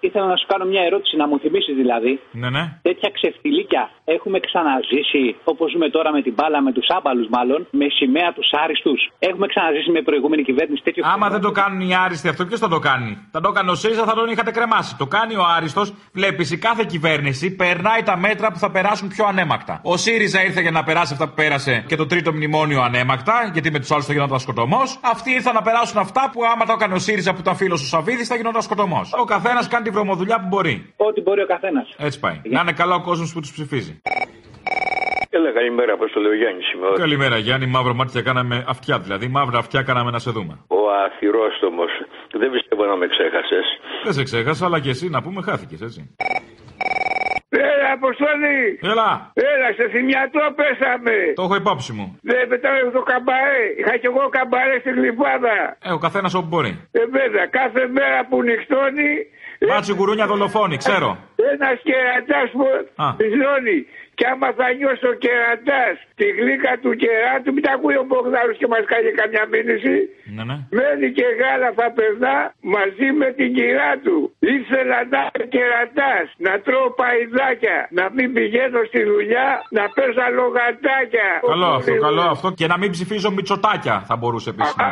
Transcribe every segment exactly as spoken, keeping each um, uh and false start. Ήθελα να σου κάνω μια ερώτηση, να μου θυμίσεις δηλαδή. Ναι, ναι. Τέτοια ξεφτιλίκια έχουμε ξαναζήσει, όπως ζούμε τώρα με την μπάλα, με τους άμπαλους μάλλον, με σημαία τους άριστους. Έχουμε ξαναζήσει με προηγούμενη κυβέρνηση τέτοιο. Άμα χρόνο. Δεν το κάνουν οι άριστοι αυτό, ποιος θα το κάνει? Θα το έκανε ο ΣΥΡΙΖΑ, θα τον είχατε κρεμάσει. Το κάνει ο άριστος. Βλέπεις, η κάθε κυβέρνηση περνάει τα μέτρα που θα περάσουν πιο ανέμακτα. Ο ΣΥΡΙΖΑ ήρθε για να περάσει αυτά που πέρασε και το τρίτο μνημόνιο ανέμακτα, γιατί με τους άλλους θα γινόταν σκοτωμός. Αυτοί ήρθαν να περάσουν αυτά που άμα το έκανε ο ΣΥΡΙΖΑ που ήταν φίλος του Σαβίδη θα γινόταν σκοτωμός. Ο καθένας κάνει δουλειά που μπορεί. Ό,τι μπορεί ο καθένας. Έτσι πάει. Για... Να είναι καλά ο κόσμος που τους ψηφίζει. Έλα, καλημέρα, Αποστόλη, ο Γιάννης είμαι. Καλημέρα, Γιάννη, μαύρο μάτια κάναμε αυτιά, δηλαδή. Μαύρα αυτιά κάναμε να σε δούμε. Ο αθυρόστομος. Δεν πιστεύω να με ξέχασες. Δεν σε ξέχασα, αλλά και εσύ να πούμε χάθηκες, έτσι. Έλα, Αποστόλη! Έλα! Έλα, σε θυμιατό πέσαμε! Το έχω υπόψη μου. Δεν πετάμε το καμπαρέ. Είχα κι εγώ καμπαρέ στην Γλυφάδα. Ε, ο καθένας όπου μπορεί. Ε, βέβαια, κάθε μέρα που νυχτώνει. Μάτσι γουρούνια δολοφόνη, ξέρω. Ένας κερατάς που ζώνει. Και άμα θα νιώσει ο κερατάς τη γλύκα του κεράτου, μην τα ακούει ο Μποχνάρους και μας κάνει καμιά μήνυση. Ναι, ναι. Μένει και γάλα θα περνά μαζί με την κυρά του. Ήθελα να είμαι κερατάς, να τρώω παϊδάκια, να μην πηγαίνω στη δουλειά, να παίζω λογατάκια. Καλό αυτό, καλό αυτό. Και να μην ψηφίζω Μητσοτάκια θα μπορούσε επίσης. Α,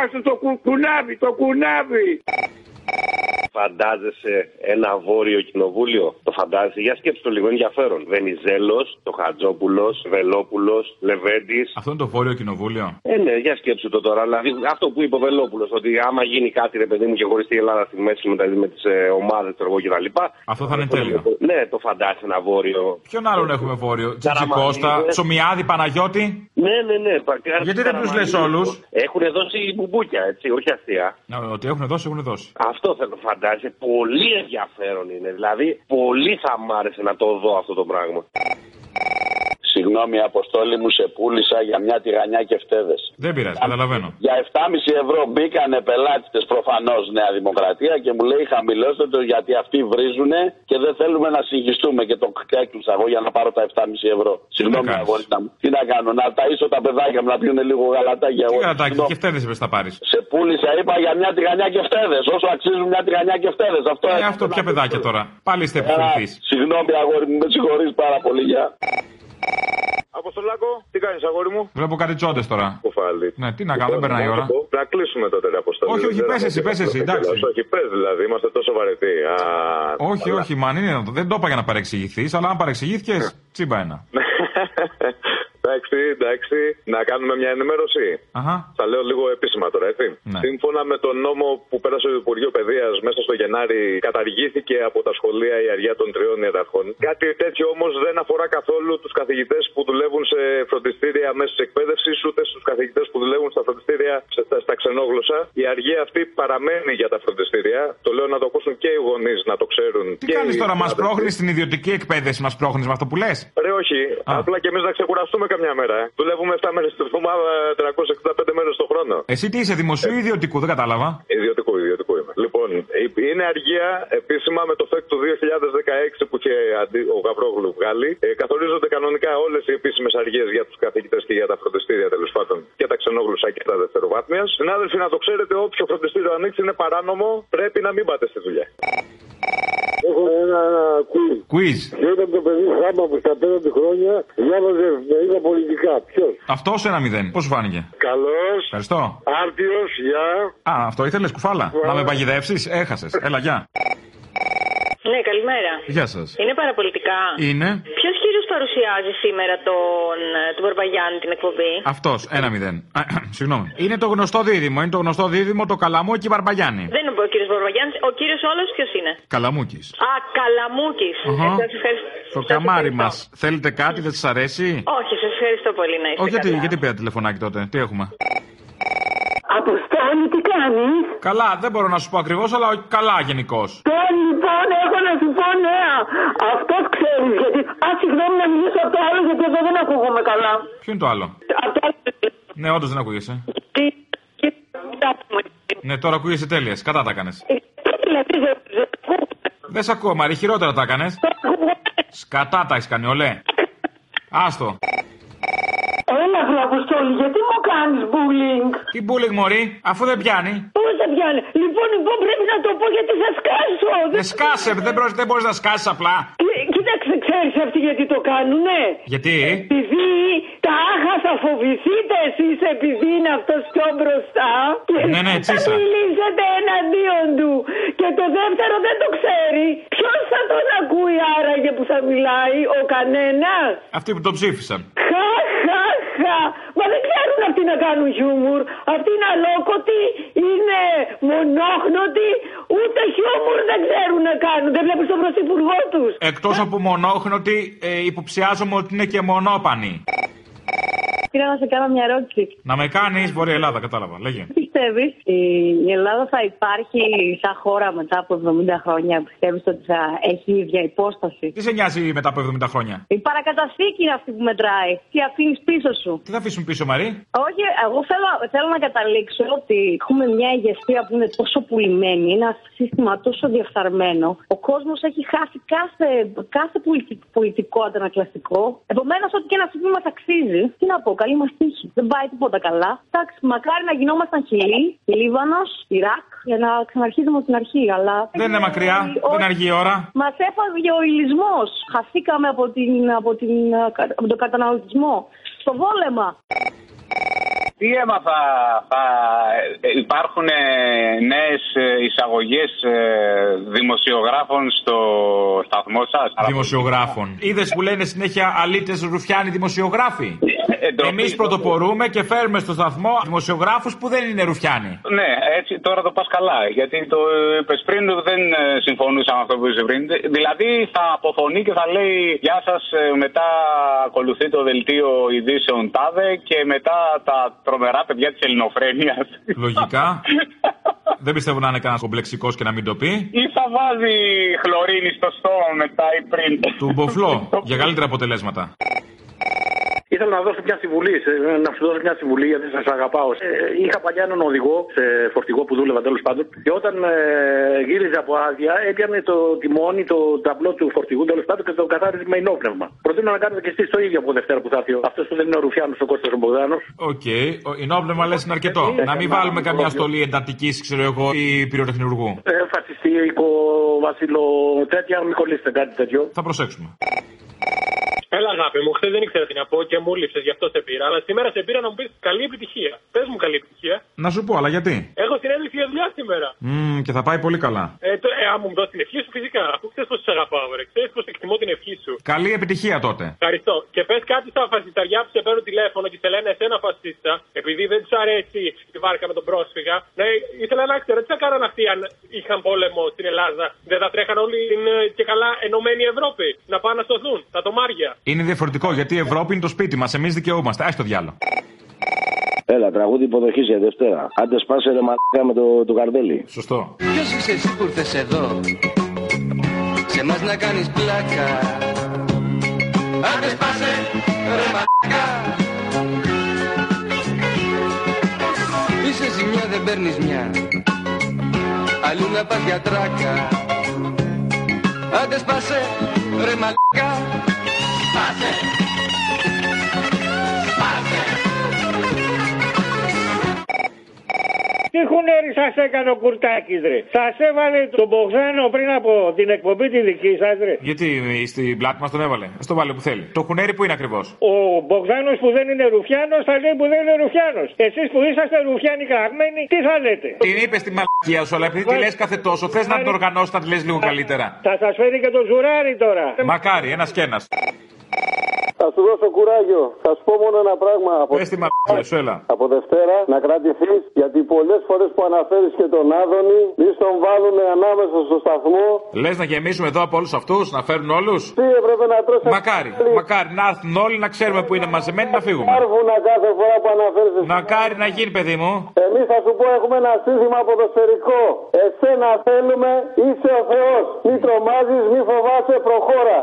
άστο το κουνάβι, το κουνάβι. Φαντάζεσαι ένα βόρειο κοινοβούλιο? Το φαντάζεσαι? Για σκέψτε το λίγο, είναι ενδιαφέρον. Βενιζέλος, το Χατζόπουλος, Βελόπουλος, Λεβέντης. Αυτό είναι το βόρειο κοινοβούλιο? Ε, ναι, για σκέψτε το τώρα. Δηλαδή, αυτό που είπε ο Βελόπουλος, ότι άμα γίνει κάτι, ρε παιδί μου, και χωριστεί η Ελλάδα στη μέση με, με τις ε, ομάδες του και τα λοιπά. Αυτό θα είναι τέλειο. Λίγο, ναι, το φαντάζεσαι ένα βόρειο. Ποιον άλλον έχουμε βόρειο? Τζανακώστα, Σωμιάδη, Παναγιώτη. Ναι, ναι, ναι. Γιατί δεν τους λες όλους? Έχουν δώσει μπουμπούκια, έτσι, όχι αστεία. Ναι, ότι έχουν δώσει, έχουν δώσει. Αυτό θέλω, φαντάζεσαι. Πολύ ενδιαφέρον είναι. Δηλαδή, πολύ θα μ' άρεσε να το δω αυτό το πράγμα. Συγγνώμη, Αποστόλη μου, σε πούλησα για μια τηγανιά και φτέδες. Δεν πειράζει, καταλαβαίνω. Για επτά κόμμα πέντε ευρώ μπήκανε πελάτητες προφανώς Νέα Δημοκρατία και μου λέει χαμηλώστε το γιατί αυτοί βρίζουνε και δεν θέλουμε να συγχυστούμε. Και το έκλεισα εγώ για να πάρω τα επτά κόμμα πέντε ευρώ. Συγγνώμη, αγόρια μου. Τι να κάνω, να ταΐσω τα παιδάκια μου να πιούν λίγο γαλατάκια. Τι γαλατάκια και φτέδες είπες θα πάρεις? Σε πούλησα, είπα για μια τηγανιά και φτέδες. Όσο αξίζουν μια τηγανιά και φτέδες. Αυτό, ε, αυτό ποια παιδάκια τώρα. Πάλι είστε επιφυληθεί. Συγγνώμη, αγόρι μου, με συγχωρεί πάρα πολύ. Για. Αποστολάκο, τι κάνεις αγόρι μου? Βλέπω κάτι τσόντες τώρα. Κοφάλι. Ναι, τι να κάνω, δεν περνάει η ώρα. Να κλείσουμε τότε την αποστολή. Όχι, όχι, πες εσύ, πες εσύ, εντάξει. Όχι, πες δηλαδή, είμαστε τόσο βαρετοί. Όχι, όχι, μαν είναι, δεν το είπα για να παρεξηγηθείς, αλλά αν παρεξηγήθηκες, τσίμπα ένα. Εντάξει, εντάξει, να κάνουμε μια ενημέρωση. Αχα. Θα λέω λίγο επίσημα τώρα, έτσι. Ναι. Σύμφωνα με τον νόμο που πέρασε το Υπουργείο Παιδείας μέσα στο Γενάρη, καταργήθηκε από τα σχολεία η αργία των τριών ιαταρχών. Κάτι τέτοιο όμως δεν αφορά καθόλου τους καθηγητές που δουλεύουν σε φροντιστήρια μέσης εκπαίδευσης, ούτε στους καθηγητές που δουλεύουν στα φροντιστήρια στα, στα ξενόγλωσσα. Η αργία αυτή παραμένει για τα φροντιστήρια. Το λέω να το ακούσουν και οι γονείς να το ξέρουν. Τι κάνεις τώρα, μας πρόχνεις στην ιδιωτική εκπαίδευση, μας πρόχνεις με αυτό που λες? Ρε, όχι. Α. Απλά και εμείς να ξεκουραστούμε καμιά μέρα. Ε. Δουλεύουμε επτά μέρες την εβδομάδα, τριακόσιες εξήντα πέντε μέρες το χρόνο. Εσύ τι είσαι, δημοσίου ή ε... ιδιωτικού, δεν κατάλαβα. Ιδιωτικού, ιδιωτικού είμαι. Λοιπόν, είναι αργία επίσημα με το ΦΕΚ του δύο χιλιάδες δεκαέξι που είχε ο Γαβρόγλου βγάλει. Ε, καθορίζονται κανονικά όλες οι επίσημες αργίες για τους καθηγητές και για τα φροντιστήρια τέλος πάντων και τα ξενόγλωσσα και τα δευτεροβάθμιας. Συνάδελφοι, να το ξέρετε, όποιο φροντιστήριο ανοίξει είναι παράνομο, πρέπει να μην πάτε στη δουλειά. Έχω ένα quiz. Quiz. Και όταν το παιδί Χάμα που στα πέντε χρόνια διάβαζε εφημερίδα πολιτικά. Ποιος? Αυτό ένα μηδέν. Πώς σου φάνηκε? Καλός. Ευχαριστώ. Άρτιος, γεια. Α, αυτό ήθελες κουφάλα. Φουάλα. Να με παγιδεύσεις, έχασες. Έλα, γεια. Ναι, καλημέρα. Γεια σας. Είναι παραπολιτικά? Είναι. Ποιος κύριος παρουσιάζει σήμερα τον, τον Μπαρμπαγιάννη την εκπομπή? Αυτός, ένα μηδέν. Συγγνώμη. Είναι το γνωστό δίδυμο. Είναι το γνωστό δίδυμο, το Καλαμό και η Μπαρμπαγιάννη. Δεν είναι ο κύριος Μπαρμπαγιάννης. Ο κύριος όλος ποιος είναι? Καλαμούκης. Α, Καλαμούκης. Uh-huh. Σας ευχαριστώ. Το σας καμάρι μας. Θέλετε κάτι, δεν σας αρέσει? Όχι, σας ευχαριστώ πολύ, να είστε. Όχι, γιατί, γιατί πήρα τηλεφωνάκι τότε? Τι έχουμε? Αποστόλη, τι κάνεις? Καλά, δεν μπορώ να σου πω ακριβώς, αλλά καλά γενικώς. Ε, λοιπόν, έχω να σου πω νέα. Αυτός ξέρεις, γιατί... Α, συγγνώμη να μιλήσω από το άλλο, γιατί εδώ δεν ακούγομαι καλά. Ποιο είναι το άλλο? Αυτό... Ναι, όντως δεν ακούγεσαι. Τι... Ναι, τώρα ακούγεσαι τέλειες. Κατά τα έκανες. Δεν σ' ακούω, Μαρή, χειρότερα τα έκανες. Σκατά τα έχεις κάνει, ολέ. Άστο. Έλα, Αποστόλη, γιατί μου κάνεις bullying? Τι bullying, μωρή, αφού δεν πιάνει. Πώς δεν πιάνει? Λοιπόν, εγώ πρέπει να το πω γιατί θα σκάσω. Δεν σκάσε, δεν, μπορείς, δεν μπορείς να σκάσεις απλά. Κοίταξε, ξέρεις αυτοί γιατί το κάνουνε? Γιατί? Επειδή τα άχα θα φοβηθείτε εσείς, επειδή είναι αυτός πιο μπροστά. Ναι, ναι, έτσι θα μιλήσετε εναντίον του. Και το δεύτερο δεν το ξέρει. Ποιος θα τον ακούει άραγε που θα μιλάει? Ο κανένας. Αυτοί που τον ψήφισαν. Χα, χα, χα. Μα δεν ξέρουν αυτοί να κάνουν χιούμουρ. Αυτοί είναι αλόκοτοι, είναι μονόχνοτοι. Ούτε χιούμουρ δεν ξέρουν να κάνουν. Δεν βλέπεις τον πρωθυπουργό τους. Εκτός από μονόχνοτοι, ε, υποψιάζομαι ότι είναι και μονόπανοι. Πήρα να σε κάνω μια ερώτηση. Να με κάνεις, Βόρεια Ελλάδα, κατάλαβα. Λέγε. Πιστεύεις η Ελλάδα θα υπάρχει σαν χώρα μετά από εβδομήντα χρόνια? Πιστεύεις ότι θα έχει η ίδια υπόσταση? Τι σε νοιάζει μετά από εβδομήντα χρόνια? Η παρακαταθήκη είναι αυτή που μετράει. Τι αφήνεις πίσω σου? Τι θα αφήσουν πίσω, Μαρή? Όχι, εγώ θέλω, θέλω να καταλήξω ότι έχουμε μια ηγεσία που είναι τόσο πουλημένη, ένα σύστημα τόσο διεφθαρμένο. Ο κόσμος έχει χάσει κάθε, κάθε πολιτικό αντανακλαστικό. Επομένως, ό,τι και ένα σύστημα θα αξίζει. Τι να πω, καλή μας τύχη. Δεν πάει τίποτα καλά. Εντάξει, μακάρι να γινόμασταν Χιλή, Λίβανος, Ιράκ, για να ξαναρχίζουμε από την αρχή. Αλλά... δεν είναι μακριά, ο... δεν αργεί η ώρα. Μας έφαγε ο ηλισμός. Χαθήκαμε από, την, από, την, από τον καταναλωτισμό. Στο βόλεμα. Τι έμαθα, θα υπάρχουν νέες εισαγωγές δημοσιογράφων στο σταθμό σας? Δημοσιογράφων. Είδες που λένε συνέχεια αλήτες ρουφιάνοι δημοσιογράφοι? Εμείς πρωτοπορούμε και φέρνουμε στο σταθμό δημοσιογράφους που δεν είναι ρουφιάνοι. Ναι, έτσι τώρα το πας καλά. Γιατί το είπες πριν, δεν συμφωνούσα με αυτό που είπες πριν. Δηλαδή θα αποφωνεί και θα λέει γεια σας, μετά ακολουθεί το δελτίο ειδήσεων τάδε και μετά τα τρομερά παιδιά της Ελληνοφρένειας. Λογικά. Δεν πιστεύω να είναι κανένα κομπλεξικός και να μην το πει. Ή θα βάζει χλωρίνη στο στόμα μετά ή πριν. Του μποφλό, για καλύτερα αποτελέσματα. Ήθελα να δώσω μια συμβουλή, να σου δώσω μια συμβουλή γιατί σας αγαπάω. Ε, είχα παλιά έναν οδηγό σε φορτηγό που δούλευα, τέλος πάντων, και όταν ε, γύριζε από άδεια, έπιανε το τιμόνι, το ταμπλό του φορτηγού, τέλος πάντων, και το καθάριζε με ενόπνευμα. Προτείνω να κάνετε και εσείς το ίδιο από Δευτέρα που θα έρθει. Αυτό που δεν είναι ο Ρουφιάνος, ο Κώστας Μπογδάνος. Οκ, okay. Ενόπνευμα λες είναι αρκετό. Ε, να μην ε, βάλουμε καμιά στολή εντατική, ξέρω εγώ, ή πυροτεχνουργού. Ε, φασιστικό, βασιλό, τέτοια, μην κολλήσετε κάτι τέτοιο. Θα προσέξουμε. Έλα, αγάπη μου, χθες δεν ήξερα τι να πω και μου λείψες, γι' αυτό σε πήρα. Αλλά σήμερα σε πήρα να μου πεις καλή επιτυχία. Πες μου καλή επιτυχία. Να σου πω, αλλά γιατί? Έχω συνέντευξη για δουλειά σήμερα. Μμμ, και θα πάει πολύ καλά. Ε, το, ε, αν μου δώσεις την ευχή σου, φυσικά. Αφού ξέρεις πως σε αγαπάω, ρε. Ξέρεις πως εκτιμώ την ευχή σου. Καλή επιτυχία τότε. Ευχαριστώ. Και πες κάτι στα φασισταριά που σε παίρνουν τηλέφωνο και σε λένε εσένα φασίστα, επειδή δεν τους αρέσει τη βάρκα με τον πρόσφυγα. Ναι, ήθελα να ξέρω τι θα κάναν αυτοί αν είχαν πόλεμο στην Ελλάδα. Δεν θα τρέχαν όλοι την και καλά ενωμένη Ευρώπη να πάνε να σωθούν τα τομάρια. Είναι διαφορετικό γιατί η Ευρώπη είναι το σπίτι μας. Εμείς δικαιούμαστε. Ας το διάλο. Έλα, τραγούδι υποδοχής για Δευτέρα. Άντε σπάσε ρε μαλάκα με το, το καρδέλι. Σωστό. Ποιος είσαι εσύ που ήρθες εδώ? Σε μας να κάνεις πλάκα. Άντε σπάσε ρε μαλάκα. Είσαι ζημιά δεν παίρνεις μια. Αλλού να πας για τράκα. Άντε σπάσε ρε μαλάκα. Σπάσε! Σπάσε! Τι χουνέρι σας έκανε ο Κουρτάκης, ρε? Σας έβαλε τον Μπογδάνο πριν από την εκπομπή τη δική σας, ρε. Γιατί στην πλάτη μας τον έβαλε. Ας τον βάλει όπου θέλει. Το χουνέρι που είναι ακριβώς? Ο Μπογδάνος που δεν είναι ρουφιάνος θα λέει που δεν είναι ρουφιάνος. Εσείς που είσαστε ρουφιάνοι γραμμένοι, τι θα λέτε? Την είπε τη μαλακία σου, αλλά επειδή τη λες κάθε τόσο, θες να την οργανώσεις, να τη λες λίγο καλύτερα. Θα σας φέρει και το ζουράρι τώρα. Μακάρι, ένας κι ένας. Θα σου δώσω κουράγιο. Θα σου πω μόνο ένα πράγμα. Από, Πες τη μα... από Δευτέρα να κρατηθείς, γιατί πολλές φορές που αναφέρεις και τον Άδωνη, μη τον βάλουν ανάμεσα στο σταθμό. Λες να γεμίσουμε εδώ από όλους αυτούς, να φέρουν όλους. Τι έπρεπε να τρώσει. Μακάρι, μακάρι, μακάρι να έρθουν όλοι, να ξέρουμε που είναι μαζεμένοι, να φύγουμε. Άρχουνα κάθε φορά που αναφέρεις. Μακάρι να γίνει, παιδί μου. Εμείς θα σου πω έχουμε ένα σύστημα ποδοσφαιρικό. Εσένα θέλουμε, είσαι ο Θεός. Μη τρομάζεις, μη φοβάσαι, προχώρα.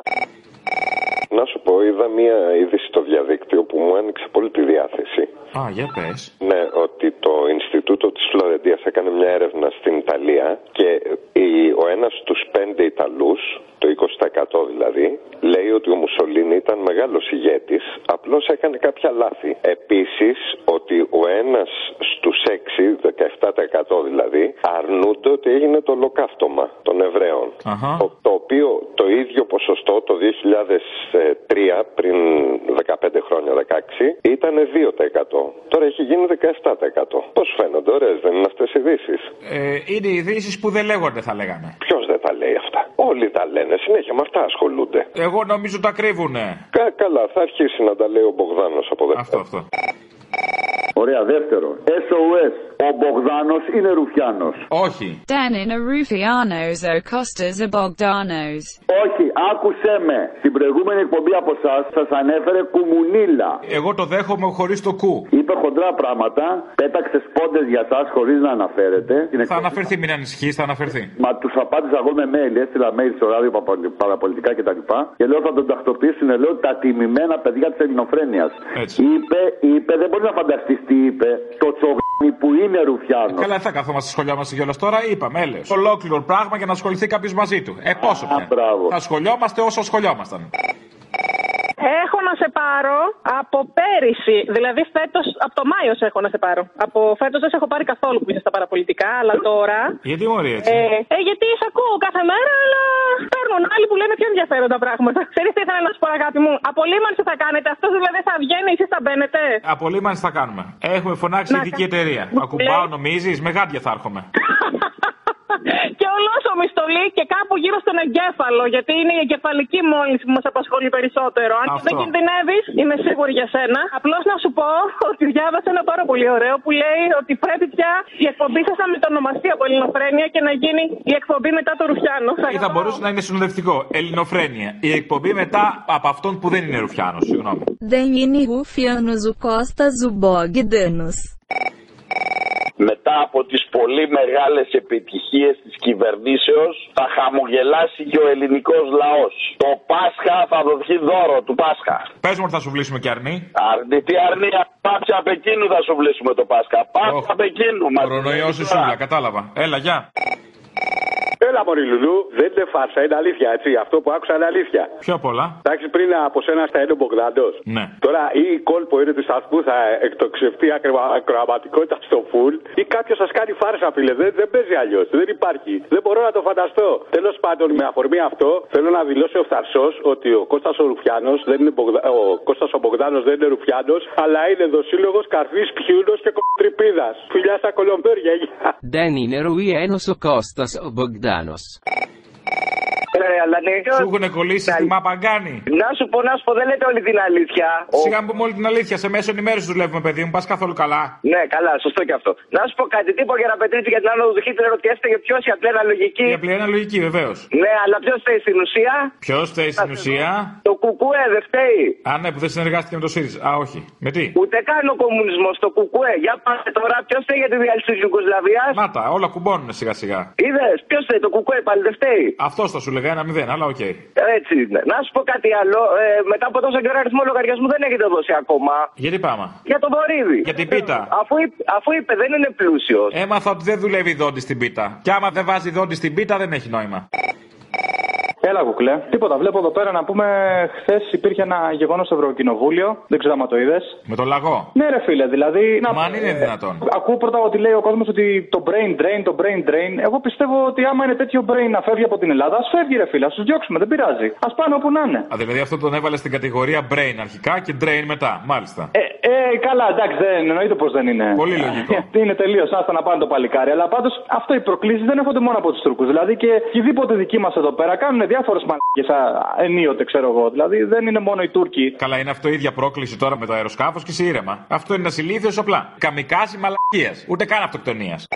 Να σου πω, είδα μία είδηση στο διαδίκτυο που μου άνοιξε πολύ τη διάθεση. Α, για πες. Ναι, ότι το Ινστιτούτο της Φλωρεντίας έκανε μια έρευνα στην Ιταλία και η, ο ένας στους πέντε Ιταλούς, το είκοσι τοις εκατό δηλαδή, λέει ότι ο Μουσολίνη ήταν μεγάλος ηγέτης, απλώς έκανε κάποια λάθη. Επίσης, ότι ο ένας στους έξι, δεκαεπτά τοις εκατό δηλαδή, αρνούνται ότι έγινε το ολοκαύτωμα των Εβραίων. Uh-huh. Το, το οποίο το ίδιο ποσοστό το δύο χιλιάδες τρία, πριν δεκαπέντε χρόνια, δεκαέξι, ήταν δύο τοις εκατό. Τώρα έχει γίνει δεκαεπτά τοις εκατό. Πώς φαίνονται, ωραίες δεν είναι αυτές οι ειδήσεις? Ε, είναι ειδήσεις που δεν λέγονται, θα λέγαμε. Ποιος δεν τα λέει αυτά? Όλοι τα λένε, συνέχεια με αυτά ασχολούνται. Εγώ νομίζω τα κρύβουνε. Κα, καλά, θα αρχίσει να τα λέει ο Μπογδάνος από δεύτερο. Αυτό, αυτό. Ωραία, δεύτερο. Ες Ο Ες. Ο Μπογδάνος είναι Ρουφιάνος. Όχι. Δεν είναι Ρουφιάνος, ο Κώστας Μπογδάνος. Όχι, άκουσέ με. Στην προηγούμενη εκπομπή από εσάς σας ανέφερε κουμουνίλα. Εγώ το δέχομαι χωρίς το κου. Είπε χοντρά πράγματα, πέταξε πόντες για εσάς χωρίς να αναφέρετε. Θα αναφερθεί, μην ανησυχείς, θα αναφερθεί. Μα τους απάντησα εγώ με mail, έστειλα mail στο ράδιο παραπολιτικά κτλ. Και λέω θα τον τακτοποιήσουν, λέω τα τιμημένα παιδιά της Ελληνοφρένειας. Είπε, είπε, δεν μπορεί να φανταστείς τι είπε, το τσοβάνι που είναι. Ε, καλά, θα καθόμαστε στη σχολιά μας κιόλας τώρα, είπαμε, έλεος. Ολόκληρο πράγμα για να ασχοληθεί κάποιος μαζί του. Ε, πόσο πια. Θα σχολιόμαστε όσο σχολιόμασταν. Έχω να σε πάρω από πέρυσι, δηλαδή φέτος, από το Μάιο σε έχω να σε πάρω. Από φέτος δεν σε έχω πάρει καθόλου που είσαι στα παραπολιτικά, αλλά τώρα. Γιατί μωρή έτσι? Ε, ε, γιατί σε ακούω κάθε μέρα, αλλά παίρνουν άλλοι που λένε πιο ενδιαφέροντα πράγματα. Ξέρεις τι ήθελα να σου πω, αγάπη μου? Απολύμανση θα κάνετε, αυτός δηλαδή θα βγαίνει, εσείς θα μπαίνετε? Απολύμανση θα κάνουμε. Έχουμε φωνάξει ειδική εταιρεία. Ακουμπάω, νομίζεις, με γάντια θα έρχομαι. Και ολόσωμη στολή και κάπου γύρω στον εγκέφαλο, γιατί είναι η εγκεφαλική μόλυνση που μας απασχολεί περισσότερο. Αν και δεν κινδυνεύεις, είμαι σίγουρη για σένα. Απλώς να σου πω ότι διάβασα ένα πάρα πολύ ωραίο που λέει ότι πρέπει πια η εκπομπή σας να μετονομαστεί από Ελληνοφρένεια και να γίνει η εκπομπή μετά το Ρουφιάνο. Ή θα μπορούσε να είναι συνοδευτικό. Ελληνοφρένεια. Η εκπομπή μετά από αυτόν που δεν είναι Ρουφιάνος. Συγγνώμη. Δεν είναι Ρουφιάνος ο Κώστας ο Μπογδάνος. Μετά από τις πολύ μεγάλες επιτυχίες της κυβερνήσεως θα χαμογελάσει και ο ελληνικός λαός. Το Πάσχα θα δοθεί δώρο του Πάσχα. Πες μου ότι θα σου βλύσουμε και αρνή. Αρνή, τι αρνή, πάψε απ' εκείνου θα σου βλύσουμε το Πάσχα. Πάψε απ' εκείνου. Κορονοϊός η σούβλα, κατάλαβα. Έλα, γεια. Έλα, μωρή Λουλού, δεν είναι φάρσα, είναι αλήθεια, έτσι. Αυτό που άκουσα είναι αλήθεια. Πιο πολλά. Εντάξει, πριν από σένα στα είναι ο Μπογδάνος. Ναι. Τώρα, ή η κόλπο είναι του σταθμού θα εκτοξευτεί ακροαματικότητα στο φουλ, ή κάποιο σα κάνει φάρσα, φίλε. Δεν, δεν παίζει αλλιώς. Δεν υπάρχει. Δεν μπορώ να το φανταστώ. Τέλος πάντων, με αφορμή αυτό, θέλω να δηλώσει ο φθαρσός ότι ο Κώστας ο Ρουφιάνος δεν είναι Μπογδα... ο Κώστας ο Μπογδάνος δεν είναι Ρουφιάνος, αλλά είναι δοσύλλογος καρφής πιούνος και κοτρυπίδας. Φιλιά στα κολομπέρια, γεια. Δεν είναι Ρουφιάνος ο Κώστας ο Μπογδάνος. Σου έχουν κολλήσει στη μαπαγκάνη. Να σου πω, να σου πω, δεν λέτε όλη την αλήθεια. Σιγά μου πούμε όλη την αλήθεια. Σε μέσον ημέρες δουλεύουμε, παιδί μου, πας καθόλου καλά? Ναι, καλά, σωστό και αυτό. Να σου πω κάτι τύπο για να πετύχει για την άνοδο του Χίτλερ ότι έφταιγε ποιο για πλέον λογική. Για πλέον λογική, βεβαίως. Ναι, αλλά ποιο φταίει στην ουσία? Ποιο φταίει στην ουσία? Το κουκουέ δεν φταίει. Α, ναι, που δεν συνεργάστηκε με το ΣΥΡΙΖΑ. Α, όχι. Με τι? Ούτε καν ο κομμουνισμός, το κουκουέ. Για πάμε τώρα, ποιο φταίει για τη διάλυση της Ιουγκοσλαβίας? Να τα, όλα κουμπώνουν σιγά σιγά. Είδες, ποιο φταίει, το κουκουέ πάλι δεν φταίει. Αυτό θα σου λέγα, ένα μηδέν, αλλά οκ. Okay. Έτσι είναι. Να σου πω κάτι άλλο. Ε, μετά από τόσο καιρό αριθμό λογαριασμού δεν έχετε δώσει ακόμα. Γιατί πάμε? Για το βορίδι. Για την πίτα. Αφού, αφού είπε δεν είναι πλούσιος. Έμαθα ότι δεν δουλεύει δόντι στην πίτα. Και άμα δεν βάζει δόντι στην πίτα δεν έχει νόημα. Έλα, κουκλέ. Τίποτα. Βλέπω εδώ πέρα να πούμε, χθες υπήρχε ένα γεγονός στο Ευρωκοινοβούλιο. Δεν ξέρω αν το είδες. Με τον λαγό. Ναι, ρε φίλε, δηλαδή. Να... Μα αν είναι δυνατόν. Ε, ακούω πρώτα ότι λέει ο κόσμος ότι το brain drain, το brain drain. Εγώ πιστεύω ότι άμα είναι τέτοιο brain να φεύγει από την Ελλάδα, ας φεύγει, ρε φίλε. Ας τους διώξουμε, δεν πειράζει. Ας πάνε όπου να είναι. Α, δηλαδή αυτό τον έβαλε στην κατηγορία brain αρχικά και drain μετά. Μάλιστα. Ε, ε καλά, εντάξει, δεν εννοείται πως δεν είναι. Πολύ λογικό. Είναι τελείως, άστα να πάνε το παλικάρι. Αλλά πάντως αυτό οι προκλήσεις δεν έρχονται μόνο από τους Τούρκους. Δηλαδή και οποιοδήποτε δική μας εδώ πέρα κάνουν διάφορες μαλακές ενίοτε, ξέρω εγώ. Δηλαδή δεν είναι μόνο οι Τούρκοι. Καλά, είναι αυτό η ίδια πρόκληση τώρα με το αεροσκάφος και σε ήρεμα. Αυτό είναι ένα ηλίθιος όπλα. Καμικάζι μαλακίας. Ούτε καν αυτοκτονίας.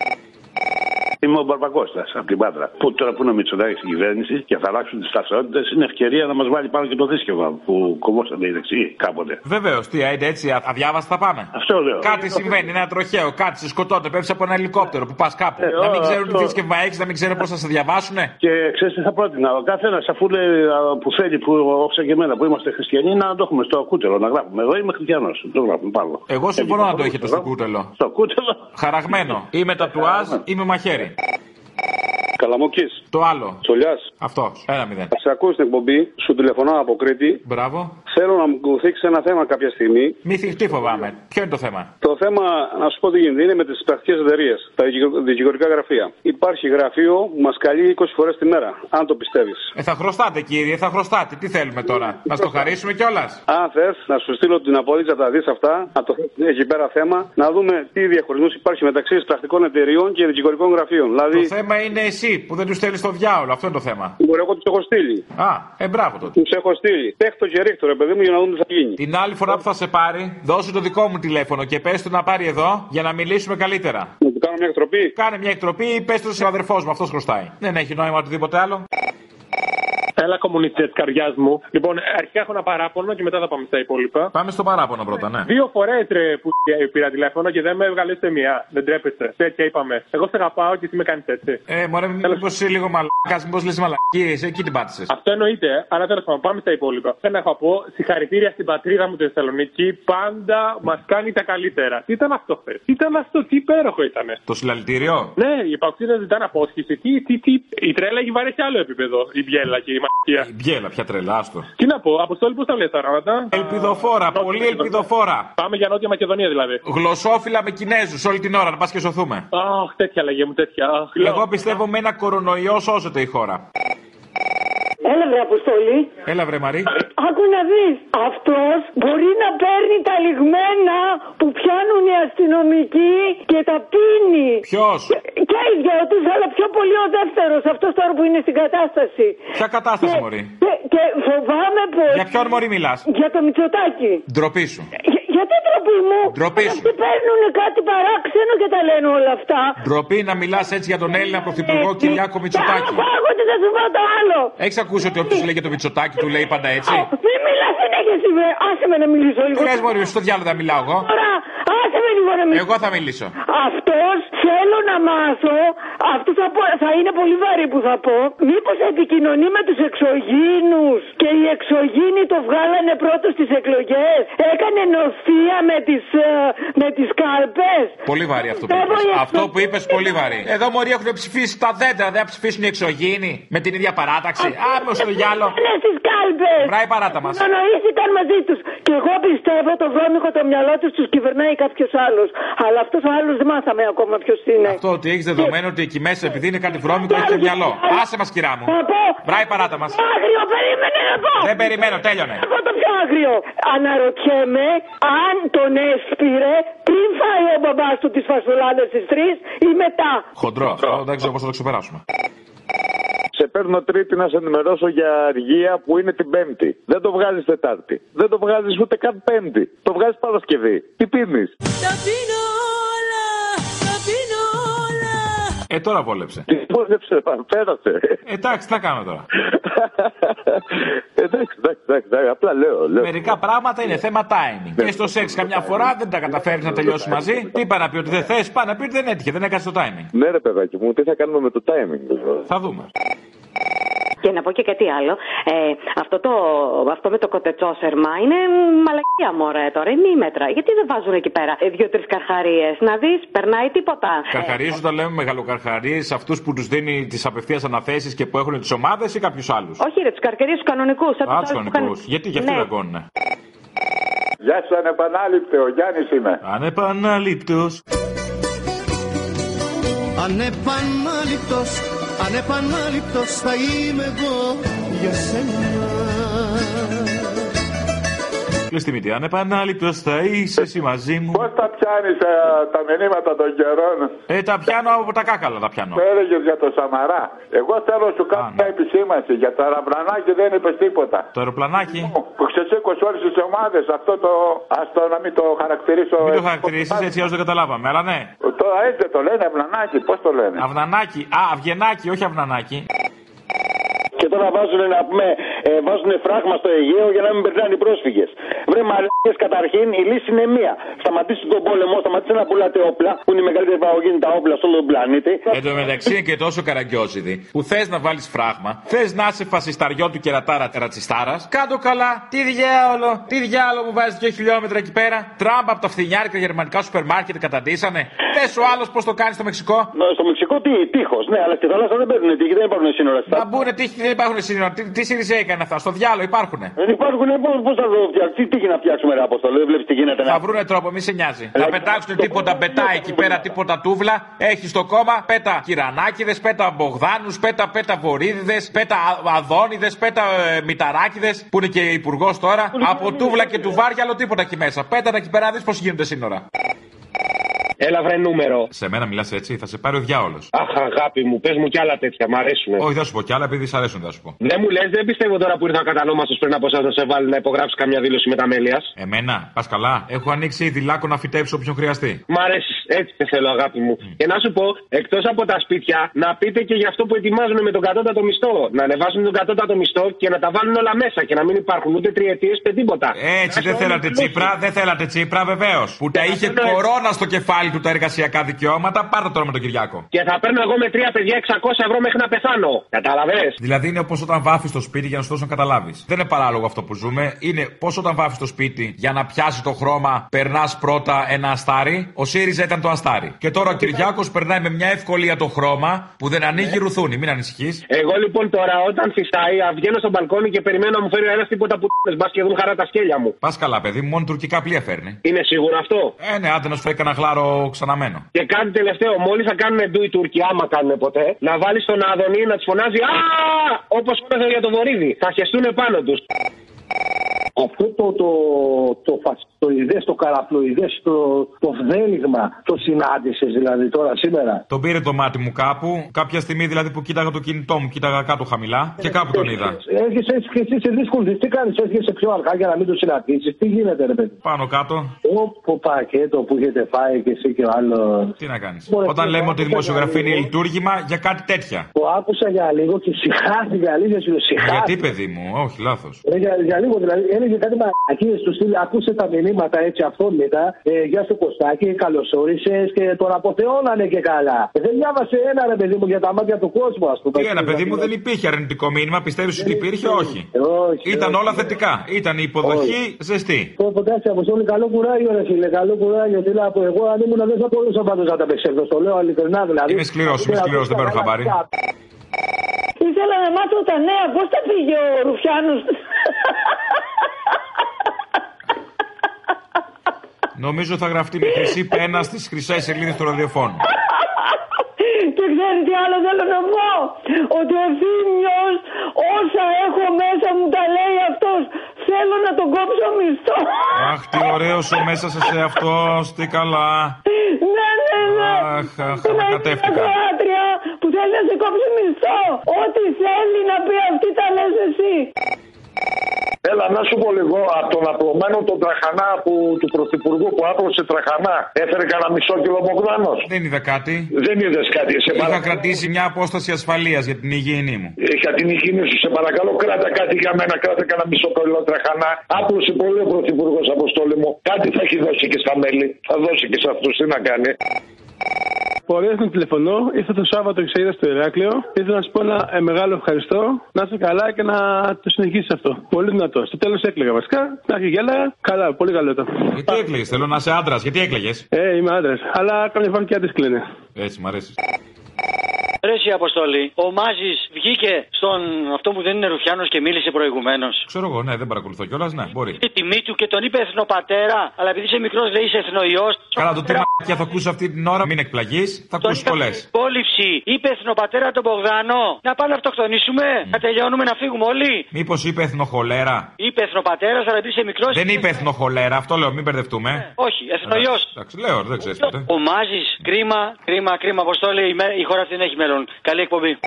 Είμαι ο Μπαρμπακώστας από την Πάτρα. Που τώρα που είναι ο Μητσοτάκης στην κυβέρνηση και θα αλλάξουν τις ταυτότητες, είναι ευκαιρία να μας βάλει πάνω και το θρήσκευμα που κομμόσανε οι δεξιοί κάποτε. Βεβαίως, τι είναι έτσι, αδιάβαστα θα πάμε. Αυτό λέω. Κάτι είναι συμβαίνει, είναι τροχαίο, κάτι σε σκοτώνεται, πέφτει από ένα ελικόπτερο που πα κάπου. Ε, να μην ξέρουν αυτό... τι θρήσκευμα έχει, να μην ξέρουν πώς θα σε διαβάσουνε. Και ξέρετε, θα πρότεινα ο καθένας αφού λέει, που θέλει, που όξα και εμένα που είμαστε χριστιανοί, να το έχουμε στο κούτελο να γράφουμε. Εγώ είμαι χριστιανός. Το γράφουμε πάνω. Εγώ συμφωνώ να το έχετε στο κούτελο. Στο κούτελο. Χαραγμένο. Ή με τατουάζ ή με μαχαίρι. Καλαμοκής. Το άλλο. Τσολιάς. Αυτό. Ένα μηδέν. Σε ακούω στην εκπομπή, σου τηλεφωνώ από Κρήτη. Μπράβο. Θέλω να μου θίξει ένα θέμα κάποια στιγμή. Μη θυχτή φοβάμαι. Ποιο είναι το θέμα? Το θέμα, να σου πω τι γίνεται, είναι με τις πρακτικές εταιρείες, τα δικηγορικά γραφεία. Υπάρχει γραφείο που μας καλεί είκοσι φορές τη μέρα, αν το πιστεύεις. Ε, θα χρωστάτε κύριε, θα χρωστάτε. Τι θέλουμε τώρα, να στο χαρίσουμε κιόλας. Αν θες, να σου στείλω την απόδειξη, να τα δεις αυτά, να το θες εκεί πέρα θέμα, να δούμε τι διαχωρισμός υπάρχει μεταξύ πρακτικών εταιρείων και δικηγορικών γραφείων. Δηλαδή... Το θέμα είναι εσύ που δεν τους στέλνεις στο διάολο, αυτό είναι το θέμα. Μπορεί, εγώ τους έχω στείλει. Α, ε, μπράβο τότε. Τους έχω στείλει. Τέχτο και ρίχτο, ρε παιδί μου, για να δούμε τι θα γίνει. Την άλλη φορά που θα σε πάρει, δώσε το δικό μου τηλέφωνο και πες του να πάρει εδώ για να μιλήσουμε καλύτερα. Να του κάνω μια εκτροπή. Κάνε μια εκτροπή ή πες του σε αδερφός μου, αυτός χρωστάει. Δεν έχει νόημα οτιδήποτε άλλο. Έλα, κομμουνιστέ καρδιά μου. Λοιπόν, αρχικά έχω ένα παράπονο και μετά θα πάμε στα υπόλοιπα. Πάμε στο παράπονο πρώτα, ναι. Δύο φορές ρε που πήρα τηλέφωνο και δεν με έβγαλε σε μία. Δεν τρέπεστε. Τέτοια είπαμε. Εγώ σε αγαπάω και τι με κάνεις έτσι. Ε, μωρέ, μήπως είσαι λίγο μαλακάς, μήπως λες μαλακίες, εκεί την πάτησες. Αυτό εννοείται, αλλά τέλος πάντων, πάμε στα υπόλοιπα. Θέλω να έχω πω συγχαρητήρια στην πατρίδα μου τη Θεσσαλονίκη. Πάντα μας κάνει τα καλύτερα. Τι ήταν αυτό χθες? Τι ήταν αυτό, τι υπέροχο ήταν. Το συλλαλητήριο. Ναι, οι παοξίδες ζητάνε απόσχηση. Τι, τι, τι. Η τρέλα έχει βαρέσει άλλο επίπεδο. Η μπιέλα και η Yeah. Η μπιέλα, πια τρελά, άστο. Τι να πω, Αποστόλη, πώς τα λες τα πράγματα. Ελπιδοφόρα, uh, πολύ ελπιδοφόρα. Πάμε για Νότια Μακεδονία δηλαδή. Γλωσσόφυλλα με Κινέζους όλη την ώρα, να πας και σωθούμε. Αχ, oh, τέτοια λέγε μου, τέτοια. Oh, Εγώ πιστεύω με ένα κορονοϊό σώζεται η χώρα. Έλα βρε Αποστολή. Έλα βρε Μαρή. Άκου να δεις. Αυτός μπορεί να παίρνει τα λιγμένα που πιάνουν οι αστυνομικοί και τα πίνει. Ποιος? Και, και οι δυο τους, αλλά πιο πολύ ο δεύτερος. Αυτός τώρα που είναι στην κατάσταση. Ποια κατάσταση και, μωρή? Και, και φοβάμαι πως... Για ποιον μωρή μιλάς? Για το Μητσοτάκι. Ντροπή σου. Γιατί ντροπή μου? Ντροπή σου. Αυτοί παίρνουν κάτι παράξενο και τα λένε όλα αυτά. Ντροπή να μιλάς έτσι για τον Έλληνα πρωθυπουργό Κυριάκο Μητσοτάκη. Πάγονται, θα σου πω το άλλο. Έχεις ακούσει ότι όποιος λέει για το Μητσοτάκη του λέει πάντα έτσι? Μην μιλάς συνέχεια σήμερα. Άσε με να μιλήσω λίγο. Λες μωρί, στο διάλογο θα μιλάω εγώ. Άσε με λίγο να μιλήσω. Εγώ θα μιλήσω. Αυτός θέλω να μάθω. Αυτό θα, πω, θα είναι πολύ βαρύ που θα πω. Μήπως επικοινωνεί με τους εξωγήινους και οι εξωγήινοι το βγάλανε πρώτο στις εκλογές. Έκανε νοθεία με τις, με τις κάλπες. Πολύ βαρύ αυτό που είπες. Εξω... Αυτό που είπες πολύ βαρύ. Εδώ μωρί έχουν ψηφίσει τα δέντρα. Δεν θα ψηφίσουν οι εξωγήινοι με την ίδια παράταξη. Άμω στο γυάλο. Είναι στις κάλπες. Βράει παράτα μας. Ήταν μαζί τους. Και εγώ πιστεύω το βρώμικο το μυαλό τους τους κυβερνάει κάποιος άλλος. Αλλά αυτός ο άλλος δεν μάθαμε ακόμα ποιος είναι. Αυτό ότι έχεις δεδομένο και... ότι εκεί μέσα επειδή είναι κάτι βρώμικο έχει το μυαλό. Άσε μας κυρά μου. Βράει παράτα μας. Άγριο, περίμενε να πω. Δεν περιμένω, τέλειωνε. Εγώ το πιο άγριο. Αναρωτιέμαι αν τον έσπηρε πριν φάει ο μπαμπάς του τις φασολάδες στις τρεις ή μετά. Χοντρό. Δεν ξέρω πώς θα το ξεπεράσουμε. Σε παίρνω Τρίτη να σε ενημερώσω για αργία που είναι την Πέμπτη. Δεν το βγάζεις Τετάρτη. Δεν το βγάζεις ούτε καν Πέμπτη. Το βγάζεις Παρασκευή. Τι πίνεις? Τα πίνω όλα, τα πίνω όλα. Ε, τώρα βόλεψε. Τι βόλεψε, πέρασε. Εντάξει, τι θα κάνω τώρα. Εντάξει, εντάξει, εντάξει, απλά λέω, λέω. Μερικά πράγματα είναι θέμα timing. Και στο σεξ καμιά φορά δεν τα καταφέρεις να τελειώσει μαζί. Τι είπα να πει ότι δεν θες, πά να πει ότι δεν έτυχε, δεν έκανες το timing. Ναι, ρε παιδάκι μου, τι θα κάνουμε με το timing? Θα δούμε. Και να πω και κάτι άλλο. Ε, αυτό, το, αυτό με το κοτετσόσερμα είναι μαλακία μωρέ τώρα. Είναι ημίμετρα. Γιατί δεν βάζουν εκεί πέρα δύο-τρεις καρχαρίες? Να δεις, περνάει τίποτα. Καρχαρίες όταν λέμε μεγαλοκαρχαρίες, αυτούς που τους δίνει τις απευθείας αναθέσεις και που έχουν τις ομάδες ή κάποιους άλλους? Όχι, ρε, τους καρχαρίες τους κανονικούς. Α, τους κανονικούς. Καν... Γιατί για αυτοί δεν κόνουνε. Γεια σου, ανεπανάληπτε, ο Γιάννης είμαι. Ανεπανάληπτος. Ανεπανάληπτος. Ανεπανάληπτος θα είμαι εγώ για σένα. κλειστή μύτη. Ανεπανάληπτος θα είσαι εσύ μαζί μου. Πώς τα πιάνεις ε, τα μηνύματα των καιρών? Ε, τα πιάνω από τα κάκαλα τα πιάνω. Έλεγες για το Σαμαρά. Εγώ θέλω σου κάνω μια επισήμανση. Για το αεροπλανάκι δεν είπες τίποτα. Το αεροπλανάκι. Που ξεσήκωσε όλες τις ομάδες. Αυτό το. Ας το να μην το χαρακτηρίσω. Μην το χαρακτηρίσεις έτσι όσο το καταλάβαμε. Αλλά ναι. Τώρα έτσι δεν το λένε αυνανάκι. Πώς το λένε? Αυνανάκι. Α, αυγενάκι, όχι αυνανάκι. Και τώρα βάζουν, να πούμε, ε, βάζουν φράγμα στο Αιγαίο για να μην περνάνε οι πρόσφυγες. Βρε μαλακίες, καταρχήν η λύση είναι μία. Σταματήστε τον πόλεμο, σταματήστε να πουλάτε όπλα, που είναι η μεγαλύτερη παραγωγή τα όπλα σε όλο τον πλανήτη. Εν τω μεταξύ είναι και τόσο καραγκιόζηδη που θες να βάλεις φράγμα, θες να είσαι φασισταριό του κερατάρα ρατσιστάρας. Κάντο καλά, τι διάολο, τι διάολο που βάζει δύο χιλιόμετρα εκεί πέρα. Τράμπα από τα φθηνιάρικα γερμανικά σούπερ μάρκετ καταντήσανε. Θε ο άλλο πώ το κάνει στο Μεξικό. Ναι, στο Μεξικό τι, τείχος, ναι, αλλά στη θάλασσα δεν παίρνουν τείχη, δεν υπάρχουν σύνορα. Να μπουν τείχοι. Δεν υπάρχουν σύνορα. Τι, τι ΣΥΡΙΖΑ έκανε αυτά, στο διάλογο υπάρχουνε. Δεν υπάρχουν, πώ θα το φτιάξουμε, τι να φτιάξουμε, ρε Αποστόλη, δεν βλέπει τι γίνεται. Θα βρούνε τρόπο, μη σε νοιάζει. Θα πετάξουν τίποτα πετά εκεί πέρα, τίποτα τούβλα. Έχει το κόμμα, πέτα κυρανάκιδες, πέτα Μπογδάνους, πέτα πέτα Βορύδιδες, πέτα Αδόνιδες, πέτα ε, Μηταράκιδες, που είναι και υπουργό τώρα. Από τούβλα και τουβάρια, άλλο τίποτα εκεί μέσα. Πέτα τα εκεί πέρα, δει πώ γίνονται σύνορα. Έλα βρε νούμερο. Σε μένα μιλάς έτσι, θα σε πάρει ο διάολος. Αχ, αγάπη μου, πες μου κι άλλα τέτοια, μ' αρέσουνε. Όχι, θα σου πω κι άλλα, επειδή σ' αρέσουν, θα σου πω. Δεν μου λες, δεν πιστεύω τώρα που ήρθα κατανόμαστος πριν από εσάς να σε βάλει να υπογράψει καμιά δήλωση μεταμέλειας. Εμένα, πας καλά, έχω ανοίξει ήδη λάκκο να φυτέψω όποιον χρειαστεί. Μ' αρέσει, έτσι σε θέλω, αγάπη μου. Mm. Και να σου πω, εκτός από τα σπίτια, να πείτε και για αυτό που ετοιμάζουν με τον κατώτατο μισθό. Να ανεβάσουν τον κατώτατο μισθό και να τα βάλουν όλα μέσα και να μην υπάρχουν ούτε τριετίες ούτε τίποτα. Έτσι, δεν θέλατε τσίπρα, δεν θέλατε τσίπρα, βεβαίως. Που τα είχε κορώνα στο κεφάλι του τα εργασιακά δικαιώματα, πάρτε τώρα με τον Κυριάκο. Και θα παίρνω εγώ με τρία παιδιά εξακόσια ευρώ μέχρι να πεθάνω. Κατάλαβες? Δηλαδή είναι όπως όταν βάφεις το σπίτι για να σου δώσουν καταλάβεις. Δεν είναι παράλογο αυτό που ζούμε. Είναι πως όταν βάφεις το σπίτι για να πιάσει το χρώμα περνάς πρώτα ένα αστάρι. Ο ΣΥΡΙΖΑ ήταν το αστάρι. Και τώρα ο Κυριάκος περνάει με μια ευκολία το χρώμα που δεν ανοίγει ε. ρουθούνι. Μην ανησυχείς. Εγώ λοιπόν τώρα όταν φυσάει βγαίνω στο μπαλκόνι και περιμένω να μου φέρει ένα τίποτα που μπα και δουν χαρά τα σκέλια μου. Πας καλά, παιδί μου, μόνο τουρκικά πλοία φέρνει. Είναι σίγουρο αυτό? Ε, ναι, άντε να σου έκανα χλάρο. Ξαναμένω. Και κάτι τελευταίο, μόλις θα κάνουν ντου οι Τούρκοι, άμα κάνουν ποτέ, να βάλει στον Άδωνη να τους φωνάζει «Α!» όπως φώναζε για το Βορύδι. Θα χεστούν επάνω τους. Αυτό το, το, το φασιστοειδές, το καραπλοειδές, το, το βδέλιγμα, το συνάντησες δηλαδή τώρα σήμερα? Τον πήρε το μάτι μου κάπου, κάποια στιγμή δηλαδή που κοίταγα το κινητό μου, κοίταγα κάτω χαμηλά και κάπου τον είδα. Έρχεσαι και εσύ σε δύσκολη, τι κάνεις, έρχεσαι πιο αργά για να μην το συναντήσεις, τι γίνεται ρε παιδί? Πάνω κάτω. Όπου πακέτο που έχετε φάει και εσύ και άλλο. Τι να κάνεις. Μπορεί, όταν λέμε ότι η δημοσιογραφία είναι λειτουργήμα για κάτι τέτοια. Το άκουσα για λίγο και συχάθηκα, λίγο συχάθηκα. Γιατί παιδί μου, όχι λάθος. Ε, για, για λίγο δηλαδή. Έλεγε κάτι μαλακίες του στυλ, ακούσε τα μηνύματα έτσι αυτόμητα. Ε, γεια σου Κωστάκη, καλωσόρισες και τον αποθεώνανε και καλά. Ε, δεν διάβασε ένα ρε παιδί μου για τα μάτια του κόσμου, ας πούμε. Ένα παιδί μου δεν υπήρχε αρνητικό μήνυμα, πιστεύεις ότι υπήρχε? Όχι. όχι. Ήταν όχι, όλα όχι. θετικά. Ήταν η υποδοχή όχι. ζεστή. Κοντάξει, Αποστόλη, καλό κουράγιο, ρε φίλε, καλό κουράγιο. Τι λέω από εγώ, αν ήμουν δεν θα μπορούσα πάντως να τα απεξέλθω. Το λέω ειλικρινά δηλαδή. Είμαι σκληρός, είμαι σκληρός, δεν παίρνω χαμπάρι. Ήθελα να μάθω τα νέα, πώς τα πήγε ο Ρουφιάνος. Νομίζω θα γραφτεί με χρυσή πένα στις χρυσές σελίδες του ραδιοφώνου. Και ξέρει τι άλλο θέλω να πω? Ότι ο Θύμιος όσα έχω μέσα μου τα λέει αυτός. Θέλω να τον κόψω μισθό. Αχ, τι ωραίος ο μέσα σας σε αυτός, τι καλά. Ναι, ναι, ναι. Αχ, αχ, ανακατεύτηκα. Που θέλει να σε κόψει μισθό. Ό,τι θέλει να πει αυτή τα λες εσύ. Έλα να σου πω λίγο από τον απλωμένο τον τραχανά που, του πρωθυπουργού που άπλωσε τραχανά. Έφερε κανένα μισό κιλό Μπογδάνος? Δεν είδα κάτι. Δεν είδες κάτι? Σε είχα παρακαλώ... κρατήσει μια απόσταση ασφαλείας για την υγιεινή μου. Είχα την υγιεινή σου, σε παρακαλώ κράτα κάτι για μένα. Κράτα κανένα μισό κιλό τραχανά. Άπλωσε πολύ ο πρωθυπουργός, Αποστόλη μου. Κάτι θα έχει δώσει και στα μέλη. Θα δώσει και σε αυτούς, τι να κάνει. Πολλές να τηλεφωνώ, ήρθα το Σάββατο και σε είδα στο Ηράκλειο. Ήθελα να σου πω ένα ε, μεγάλο ευχαριστώ, να είσαι καλά και να το συνεχίσεις αυτό. Πολύ δυνατό. Στο τέλος έκλαιγα βασικά, να έχει γέλα, καλά, πολύ καλό ήταν. Γιατί έκλαιγες, θέλω να είσαι άντρας, γιατί έκλαιγες? Ε, είμαι άντρας, αλλά κάποια φορά και άντρες κλαίνε. Έτσι, μ' αρέσει. Ρε συ Αποστόλη, ο Μάζης βγήκε στον αυτό που δεν είναι Ρουφιάνος και μίλησε προηγουμένως. Ξέρω εγώ, ναι, δεν παρακολουθώ κιόλας, ναι, μπορεί. Τη τιμή του και τον είπε εθνοπατέρα, αλλά επειδή είσαι μικρός λέει είσαι εθνοϊός. Καλά, το τι μαλακιά θα ακούσει αυτή την ώρα, μην εκπλαγείς, θα ακούσει πολλές. Υπόλοιψη, είπε εθνοπατέρα τον Μπογδάνο, να πάμε να αυτοκτονήσουμε, mm. να τελειώνουμε, να φύγουμε όλοι. Μήπως είπε εθνοχολέρα. Είπε εθνοπατέρα, αλλά επειδή είσαι μικρός. Δεν είπε εθνοχολέρα, αυτό λέω, μην μπερδευτούμε. Ε, όχι, εθνοϊός. Εντάξει, λέω, δεν ξέρεις ποτέ. Ο Μάζης, κρίμα, κρίμα, κρίμα, Αποστόλη, η χώρα αυτή δεν έχει μέλλον. Καλή εκπομπή.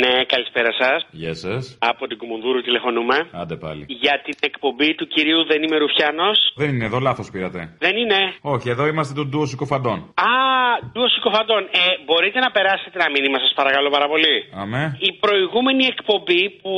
Ναι, καλησπέρα σας. Γεια σας. Από την Κουμουνδούρου τηλεφωνούμε. Άντε πάλι. Για την εκπομπή του κυρίου Δεν είμαι Ρουφιάνος. Δεν είναι εδώ, λάθος πήρατε. Δεν είναι. Όχι, εδώ είμαστε του ντουο συκοφαντών. Α, ντουο συκοφαντών. Ε, μπορείτε να περάσετε ένα μήνυμα, σας παρακαλώ πάρα πολύ. Αμέ. Η προηγούμενη εκπομπή που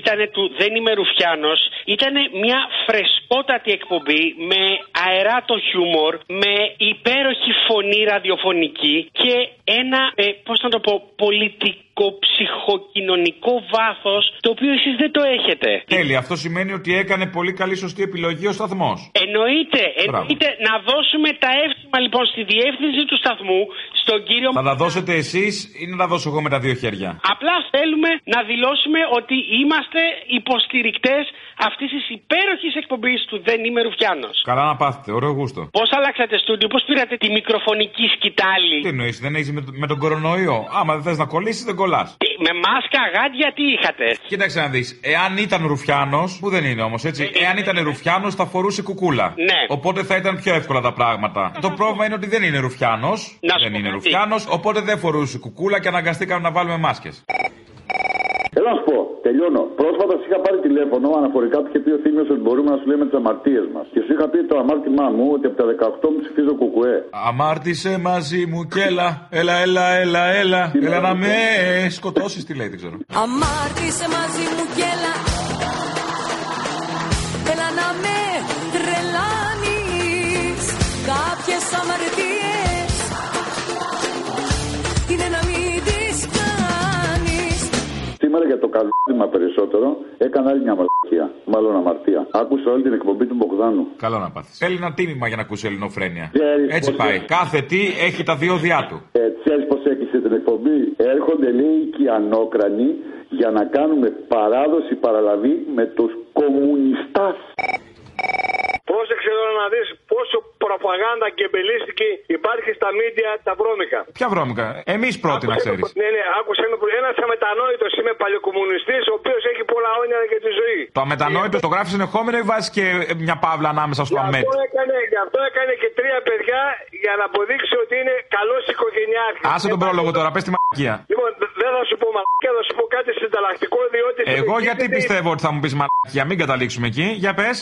ήταν του Δεν είμαι Ρουφιάνος ήταν μια φρεσκότατη εκπομπή με αεράτο χιούμορ, με υπέροχη φωνή ραδιοφωνική και ένα, ε, πώς να το πω, πολιτικό. Ψυχοκοινωνικό βάθος το οποίο εσείς δεν το έχετε. Τέλεια, αυτό σημαίνει ότι έκανε πολύ καλή σωστή επιλογή ο σταθμός. Εννοείται, εννοείται. Να δώσουμε τα εύσημα λοιπόν στη διεύθυνση του σταθμού, στον κύριο. Θα τα δώσετε εσείς ή να τα δώσω εγώ με τα δύο χέρια. Απλά θέλουμε να δηλώσουμε ότι είμαστε υποστηρικτές αυτής της υπέροχης εκπομπής του Δεν είμαι Ρουφιάνος. Καλά να πάθετε, ωραίο γούστο. Πώς αλλάξατε στούντιο, πώς πήρατε τη μικροφωνική σκητάλη. Τι εννοείς, δεν έχεις με, με τον κορονοϊό. Άμα δεν θες να κολλήσεις, δεν κολλήσεις. Με μάσκα, γάντια, τι είχατε. Κοίταξε να δεις. Εάν ήταν Ρουφιάνος, που δεν είναι όμως έτσι, εάν ήταν Ρουφιάνος θα φορούσε κουκούλα. Ναι. Οπότε θα ήταν πιο εύκολα τα πράγματα. Το πρόβλημα είναι ότι δεν είναι Ρουφιάνος. Να δεν είναι Ρουφιάνος, οπότε δεν φορούσε κουκούλα και αναγκαστήκαμε να βάλουμε μάσκες. Θέλω να σου πω, τελειώνω. Πρόσφατα σου είχα πάρει τηλέφωνο αναφορικά που είχε πει ο Θύμιος ότι μπορούμε να σου λέμε τις αμαρτίες μας. Και σου είχα πει το αμάρτημά μου ότι από τα δεκαοκτώ μου ψηφίζω κουκουέ. Αμάρτησε μαζί μου και έλα, έλα, έλα, έλα, έλα. Έλα να με σκοτώσεις, τι λέει, δεν ξέρω. Αμάρτησε μαζί μου και έλα. Έλα να με τρελάνεις. Κάποιες αμαρτίες είναι να μην. Σήμερα για το καλούδημα περισσότερο έκανα άλλη μια αμαρτία. Μάλλον αμαρτία. Άκουσα όλη την εκπομπή του Μπογδάνου. Καλό να πάθεις. Θέλει ένα τίμημα για να ακούσει Ελληνοφρένεια. Έτσι, έτσι πάει. Έχει. Κάθε τι έχει τα δύο διά του. Έτσι, έτσι πως έκλεισε την εκπομπή. Έρχονται λέει οικιανόκρανοι για να κάνουμε παράδοση παραλαβή με τους κομμουνιστάς. Πρόσεξε τώρα να δεις πόσο προπαγάνδα γκεμπελίστικη υπάρχει στα μίντια τα βρώμικα. Ποια βρώμικα, εμείς πρώτοι άκουσε, να ξέρεις. Ναι, ναι, άκουσε με. Ένας αμετανόητος, είμαι παλιοκομμουνιστής, ο οποίος έχει πολλά όνειρα για τη ζωή. Το αμετανόητο το γράφει συνεχόμενο ή βάζει και μια παύλα ανάμεσα στο αμέτ. Γι' αυτό έκανε και τρία παιδιά για να αποδείξει ότι είναι καλός οικογενειάρχης. Άσε τον πρόλογο τώρα, πες τη μαλακία. Λοιπόν, δεν θα σου πω μαλακία, θα σου πω κάτι συνταλλακτικό, διότι. Εγώ γιατί πιστεύω ότι θα μου πεις μαλακία, μην καταλήξουμε εκεί, για πες.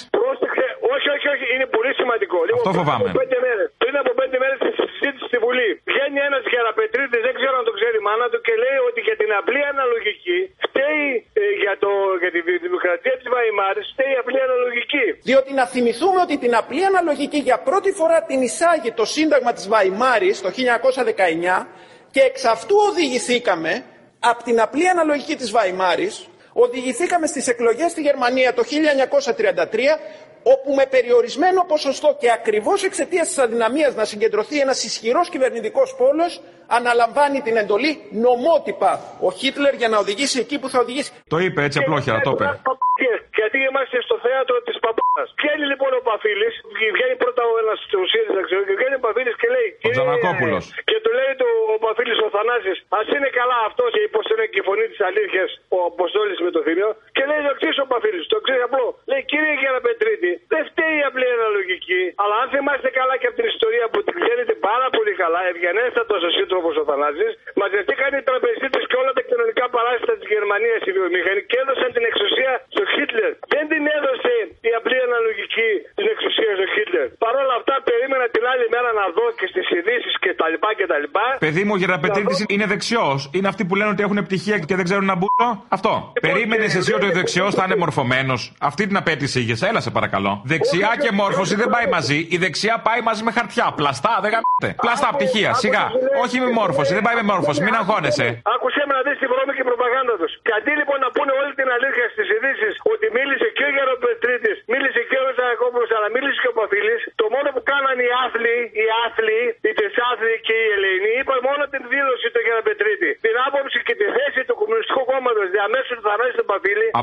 Όχι, όχι, όχι, είναι πολύ σημαντικό. Αυτό λοιπόν, φοβάμαι. Πριν από πέντε μέρες, πριν από πέντε μέρες στη συζήτηση στη Βουλή, βγαίνει ένας γεραπετρίτης, δεν ξέρω αν το ξέρει η μάνα του, και λέει ότι για την απλή αναλογική φταίει ε, για, το, για τη δημοκρατία της Βαϊμάρης, φταίει η απλή αναλογική. Διότι να θυμηθούμε ότι την απλή αναλογική για πρώτη φορά την εισάγει το Σύνταγμα της Βαϊμάρης το χίλια εννιακόσια δεκαεννιά και εξ αυτού οδηγηθήκαμε από την απλή αναλογική της Βαϊμάρης, οδηγηθήκαμε στις εκλογές στη Γερμανία το χίλια εννιακόσια τριάντα τρία, όπου με περιορισμένο ποσοστό και ακριβώς εξαιτίας της αδυναμίας να συγκεντρωθεί ένας ισχυρός κυβερνητικός πόλος, αναλαμβάνει την εντολή νομότυπα ο Χίτλερ για να οδηγήσει εκεί που θα οδηγήσει. Το είπε έτσι απλόχερα, το είπε. Γιατί είμαστε στο θέατρο της Παπάρας. Βγαίνει λοιπόν ο Παφίλης, βγαίνει πρώτα ο ένας του ΣΥΡΙΖΑ, ξέρω, και βγαίνει ο Παφίλης και λέει. Ο Τζανακώστας. Και του λέει το, ο Παφίλης ο Θανάσης, ας είναι καλά αυτός, πως είναι και η φωνή της αλήθειας ο Αποστόλης με το Θύμιο. Και λέει το εξής ο Παφίλης, το εξής απλό. Λέει, κύριε Γεραπετρίτη, δεν φταίει η απλή αναλογική, αλλά αν θυμάστε καλά και από την ιστορία που την ξέρετε πάρα πολύ καλά, ευγενέστατος ο σύντροφος ο Θανάσης, μαζευτήκαν οι τραπεζίτες και όλα τα κοινωνικά παράσιτα της Γερμανίας οι βιομηχανοί και έδωσαν την εξουσία στο Χίτλερ. Δεν την έδωσε η απλή αναλογική την εξουσία στο Χίτλερ. Παρ' όλα αυτά, περίμενα την άλλη μέρα να δω και στις ειδήσεις κτλ. κτλ. Παιδί μου, ο Γεραπετρίτης δω... είναι δεξιός. Είναι αυτοί που λένε ότι έχουν πτυχία και δεν ξέρουν να μπουν. Αυτό. Λοιπόν, περίμενες εσύ ότι ο δεξιός θα είναι μορφωμένος. Αυτή την απέτηση είχες. Έλα σε παρακαλώ. Δεξιά και μόρφωση δεν πάει μαζί. Η δεξιά πάει μαζί με χαρτιά. Πλαστά, δεν γαμπτείτε. Πλαστά πτυχία, σιγά. Όχι με μόρφωση, δεν πάει με μόρφωση. Μην αγχώνεσαι. Άκουσε με να δεις τη βρώμικη προπαγάνδα τους. Και αντί λοιπόν να πούνε όλη την αλήθεια στις ειδήσεις ότι μίλησε και ο Γεραπετρίτης, μίλησε και ο Τζανακώστας, αλλά μίλησε και ο Παφίλης, το μόνο που κάναν οι άθλοι, οι άθλοι, οι τεσσάθλοι και οι Ελληνοί, είπαν μόνο την δήλωση του Γεραπετρίτη.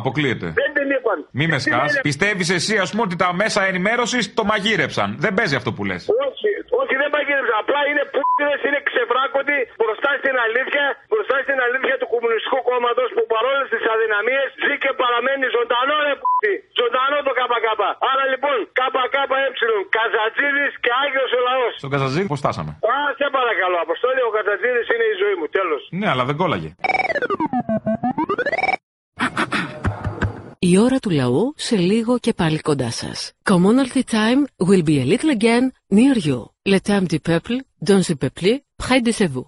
Αποκλείεται. Δεν την είπαν. Μη με σκάς. Πιστεύεις εσύ, ας πούμε, ότι τα μέσα ενημέρωσης το μαγείρεψαν. Δεν παίζει αυτό που λες. Όχι, όχι, δεν μαγείρεψαν. Απλά είναι π***δες, είναι ξεβράκωτοι μπροστά στην αλήθεια, μπροστά στην αλήθεια του Κομμουνιστικού Κόμματος που παρόλες τις αδυναμίες ζει και παραμένει ζωντανό, ρε π***δι. Ζωντανό το ΚΚ. Άρα λοιπόν, ΚΚΕ, Καζατζίδης και Άγιος ο λαός. Στον Καζατζίδη πώς στάσαμε. Α, σε παρακαλώ, Αποστόλη, ο Καζατζίδης είναι η ζωή μου, τέλος. Ναι, αλλά δεν κόλλαγε. Η ώρα του λαού σε λίγο και πάλι κοντά σας. Commonalty time will be a little again near you. Le temps du peuple, dans le peuple, près de vous.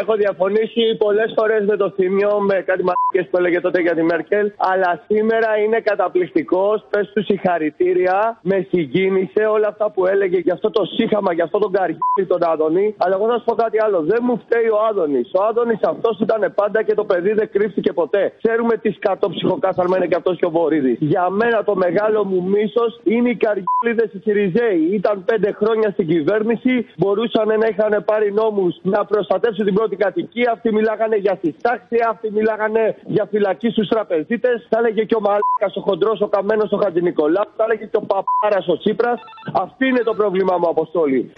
Έχω διαφωνήσει πολλές φορές με το Θύμιο, με κάτι μαλακές που έλεγε τότε για τη Μέρκελ, αλλά σήμερα είναι καταπληκτικός. Πες του συγχαρητήρια, με συγκίνησε όλα αυτά που έλεγε για αυτό το σύχαμα, για αυτό τον καρκίνι τον Άδωνη. Αλλά εγώ θα σου πω κάτι άλλο. Δεν μου φταίει ο Άδωνης. Ο Άδωνης αυτός ήταν πάντα και το παιδί δεν κρύφτηκε ποτέ. Ξέρουμε τι σκατό ψυχοκάθαρμα είναι και αυτός και ο Βορύδης. Για μένα το μεγάλο μου μίσος είναι οι καρκίνιδες οι Σιριζέοι. Ήταν πέντε χρόνια στην κυβέρνηση, μπορούσαν να είχαν πάρει νόμους να προστατεύσουν την πρώτη κατοικία, αυτοί μιλάγανε για συστάξη, αυτοί μιλάγανε για φυλακή στους τραπεζίτες. Θα έλεγε και ο Μαλάκας, ο Χοντρός, ο Καμένος, ο Χατζηνικολάου, θα έλεγε και ο Παπάρας, ο Τσίπρας. Αυτή είναι το πρόβλημά μου, Αποστόλη.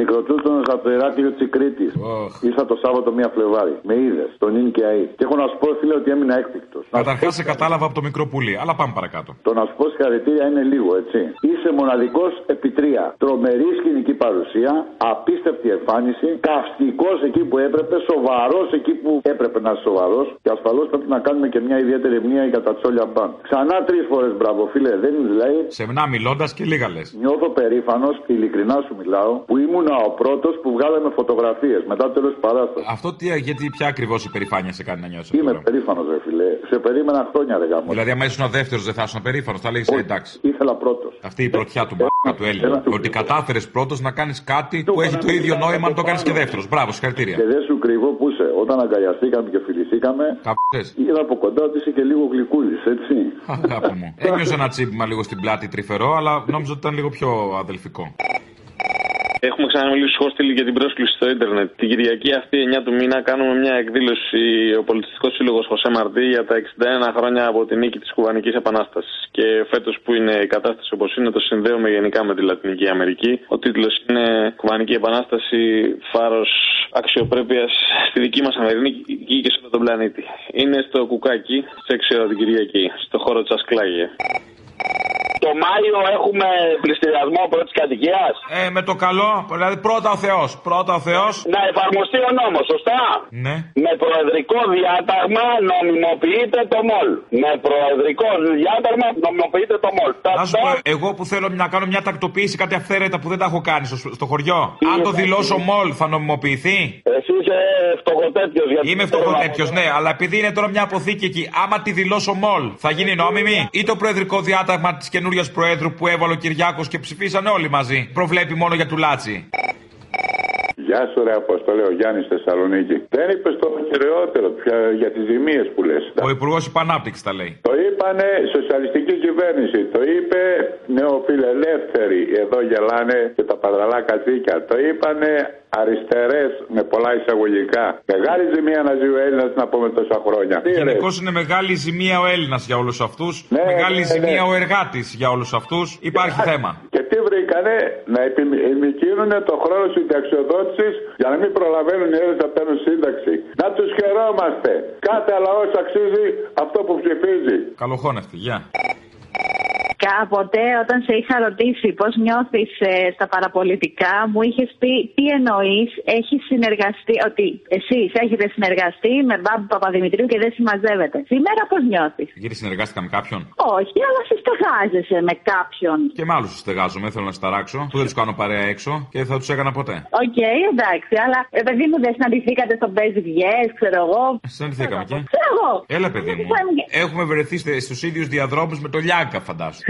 Μικροτούτονος από το Ηράκλειο της Κρήτης. Oh. Ήρθα το Σάββατο μία Φλεβάρι. Με είδες, τον Ιν και ΑΗ. Και έχω να σου πω, φίλε, ότι έμεινα έκπληκτος. Καταρχάς σε κατάλαβα από το μικρό πουλί, αλλά πάμε παρακάτω. Το να σου πω συγχαρητήρια είναι λίγο, έτσι. Είσαι μοναδικός επί τρία. Τρομερή σκηνική παρουσία, απίστευτη εμφάνιση, καυστικός εκεί που έπρεπε, σοβαρός εκεί που έπρεπε να είσαι σοβαρός. Και ασφαλώς πρέπει να κάνουμε και μια ιδιαίτερη μνήμα για τα τσόλια μπαν. Ξανά τρεις φορές μπράβο, φίλε, δεν λέει. Σεμνά μιλώντας και λίγα λες. Νιώθω περήφανος, ειλικρινά σου μιλάω, που ήμουν ο πρώτος που βγάλαμε φωτογραφίες μετά το τέλος της παράστασης. Αυτό τι, γιατί ποια ακριβώς υπερηφάνεια σε κάνει να νιώσει. Είμαι περήφανος, ρε φίλε. Σε περίμενα χρόνια, ρε γάμο. Δηλαδή, άμα ήσουν ο δεύτερος, δεν θα ήσουν περήφανος. Θα λέγεις εντάξει. Ήθελα πρώτος. Αυτή η πρωτιά του μπάκα του Έλληνα. Ότι κατάφερες πρώτος να κάνεις κάτι που έχει το ίδιο νόημα αν το κάνεις και δεύτερος. Μπράβο, συγχαρητήρια. Και δεν σου κρύβω που είσαι. Όταν αγκαλιαστήκαμε και φιληθήκαμε. Καπέ. Είδα από κοντά ότι είσαι και λίγο γλυκούλης, έτσι. Αγάπη μου. Ένιωσα ένα τσίπημα λίγο στην πλάτη τρυφερό, αλλά νόμιζα ότι ήταν λίγο πιο αδελφικό. Έχουμε ξαναμιλήσει χώστηλοι για την πρόσκληση στο ίντερνετ. Την Κυριακή αυτή, εννιά του μήνα, κάνουμε μια εκδήλωση ο Πολιτιστικός Σύλλογος Χωσέ Μαρτί για τα εξήντα ένα χρόνια από τη νίκη της Κουβανικής Επανάστασης. Και φέτος που είναι η κατάσταση όπως είναι, το συνδέουμε γενικά με τη Λατινική Αμερική. Ο τίτλος είναι Κουβανική Επανάσταση, φάρος αξιοπρέπειας στη δική μας Αμερική και σε όλο τον πλανήτη. Είναι στο Κουκάκι, σε έξι ώρα την Κυριακή, στο χώρο Τσασκλάγε. Το Μάιο έχουμε πληστηριασμό πρώτης κατοικίας. Ε, με το καλό, δηλαδή πρώτα ο Θεός, πρώτα ο Θεός. Να εφαρμοστεί ο νόμος, σωστά. Ναι. Με προεδρικό διάταγμα νομιμοποιείται το μολ. Με προεδρικό διάταγμα νομιμοποιείται το μολ. Να σου πω, εγώ που θέλω να κάνω μια τακτοποίηση, κάτι αυθαίρετα που δεν τα έχω κάνει στο, στο χωριό. Αν το δηλώσω μολ, θα νομιμοποιηθεί. Εσύ είσαι φτωχοτέτοιος. Είμαι φτωχοτέτοιος, ναι, αλλά επειδή είναι τώρα μια αποθήκη εκεί, άμα τη δηλώσω μολ, θα γίνει νόμιμη ή το προεδρικό διάταγμα της καινούργιας Προέδρου που έβαλε ο Κυριάκος και ψηφίσαν όλοι μαζί. Προβλέπει μόνο για τουλάτσι. Γεια σου, ρε Αποστόλη, ο Γιάννης Θεσσαλονίκη. Δεν είπες το κυριότερο πια για τις ζημίες που λες. Ο Υπουργός Υπανάπτυξης τα λέει. Το είπανε σοσιαλιστική κυβέρνηση. Το είπε νεοφιλελεύθεροι. Εδώ γελάνε και τα παδραλά κατσίκια. Το είπανε αριστερές με πολλά εισαγωγικά. Μεγάλη ζημία να ζει ο Έλληνας να πούμε τόσα χρόνια. Γενικώς είναι μεγάλη ζημία ο Έλληνας για όλους αυτούς. Ναι, μεγάλη ναι, ζημία ναι. Ο εργάτης για όλους αυτούς. Υπάρχει και θέμα. Και τι βρήκανε να επιμηκύνουν το χρόνο συνταξιοδότηση. Για να μην προλαβαίνουν οι Έλληνες να παίρνουν σύνταξη. Να τους χαιρόμαστε. Κάθε λαός αξίζει αυτό που ψηφίζει. Καλοχώνευτε, γεια. Κάποτε όταν σε είχα ρωτήσει πώς νιώθεις ε, στα παραπολιτικά, μου είχες πει τι εννοείς, έχεις συνεργαστεί, ότι εσείς έχετε συνεργαστεί με Μπάμπη Παπαδημητρίου και δεν συμμαζεύετε. Σήμερα πώς νιώθεις? Γιατί συνεργάστηκα με κάποιον. Όχι, αλλά συστεγάζεσαι με κάποιον. Και με άλλους συστεγάζομαι, θέλω να συσταράξω, που δεν τους κάνω παρέα έξω και δεν θα τους έκανα ποτέ. Οκ, okay, εντάξει, αλλά ε, παιδί μου δεν συναντηθήκατε στον Πεζιβιές, ξέρω εγώ. Συναντηθήκαμε και. Ξέρω εγώ. Έλα, παιδί μου. Έχουμε βρεθεί στους ίδιους διαδρόμους με το Λιάκα, φαντάζομαι.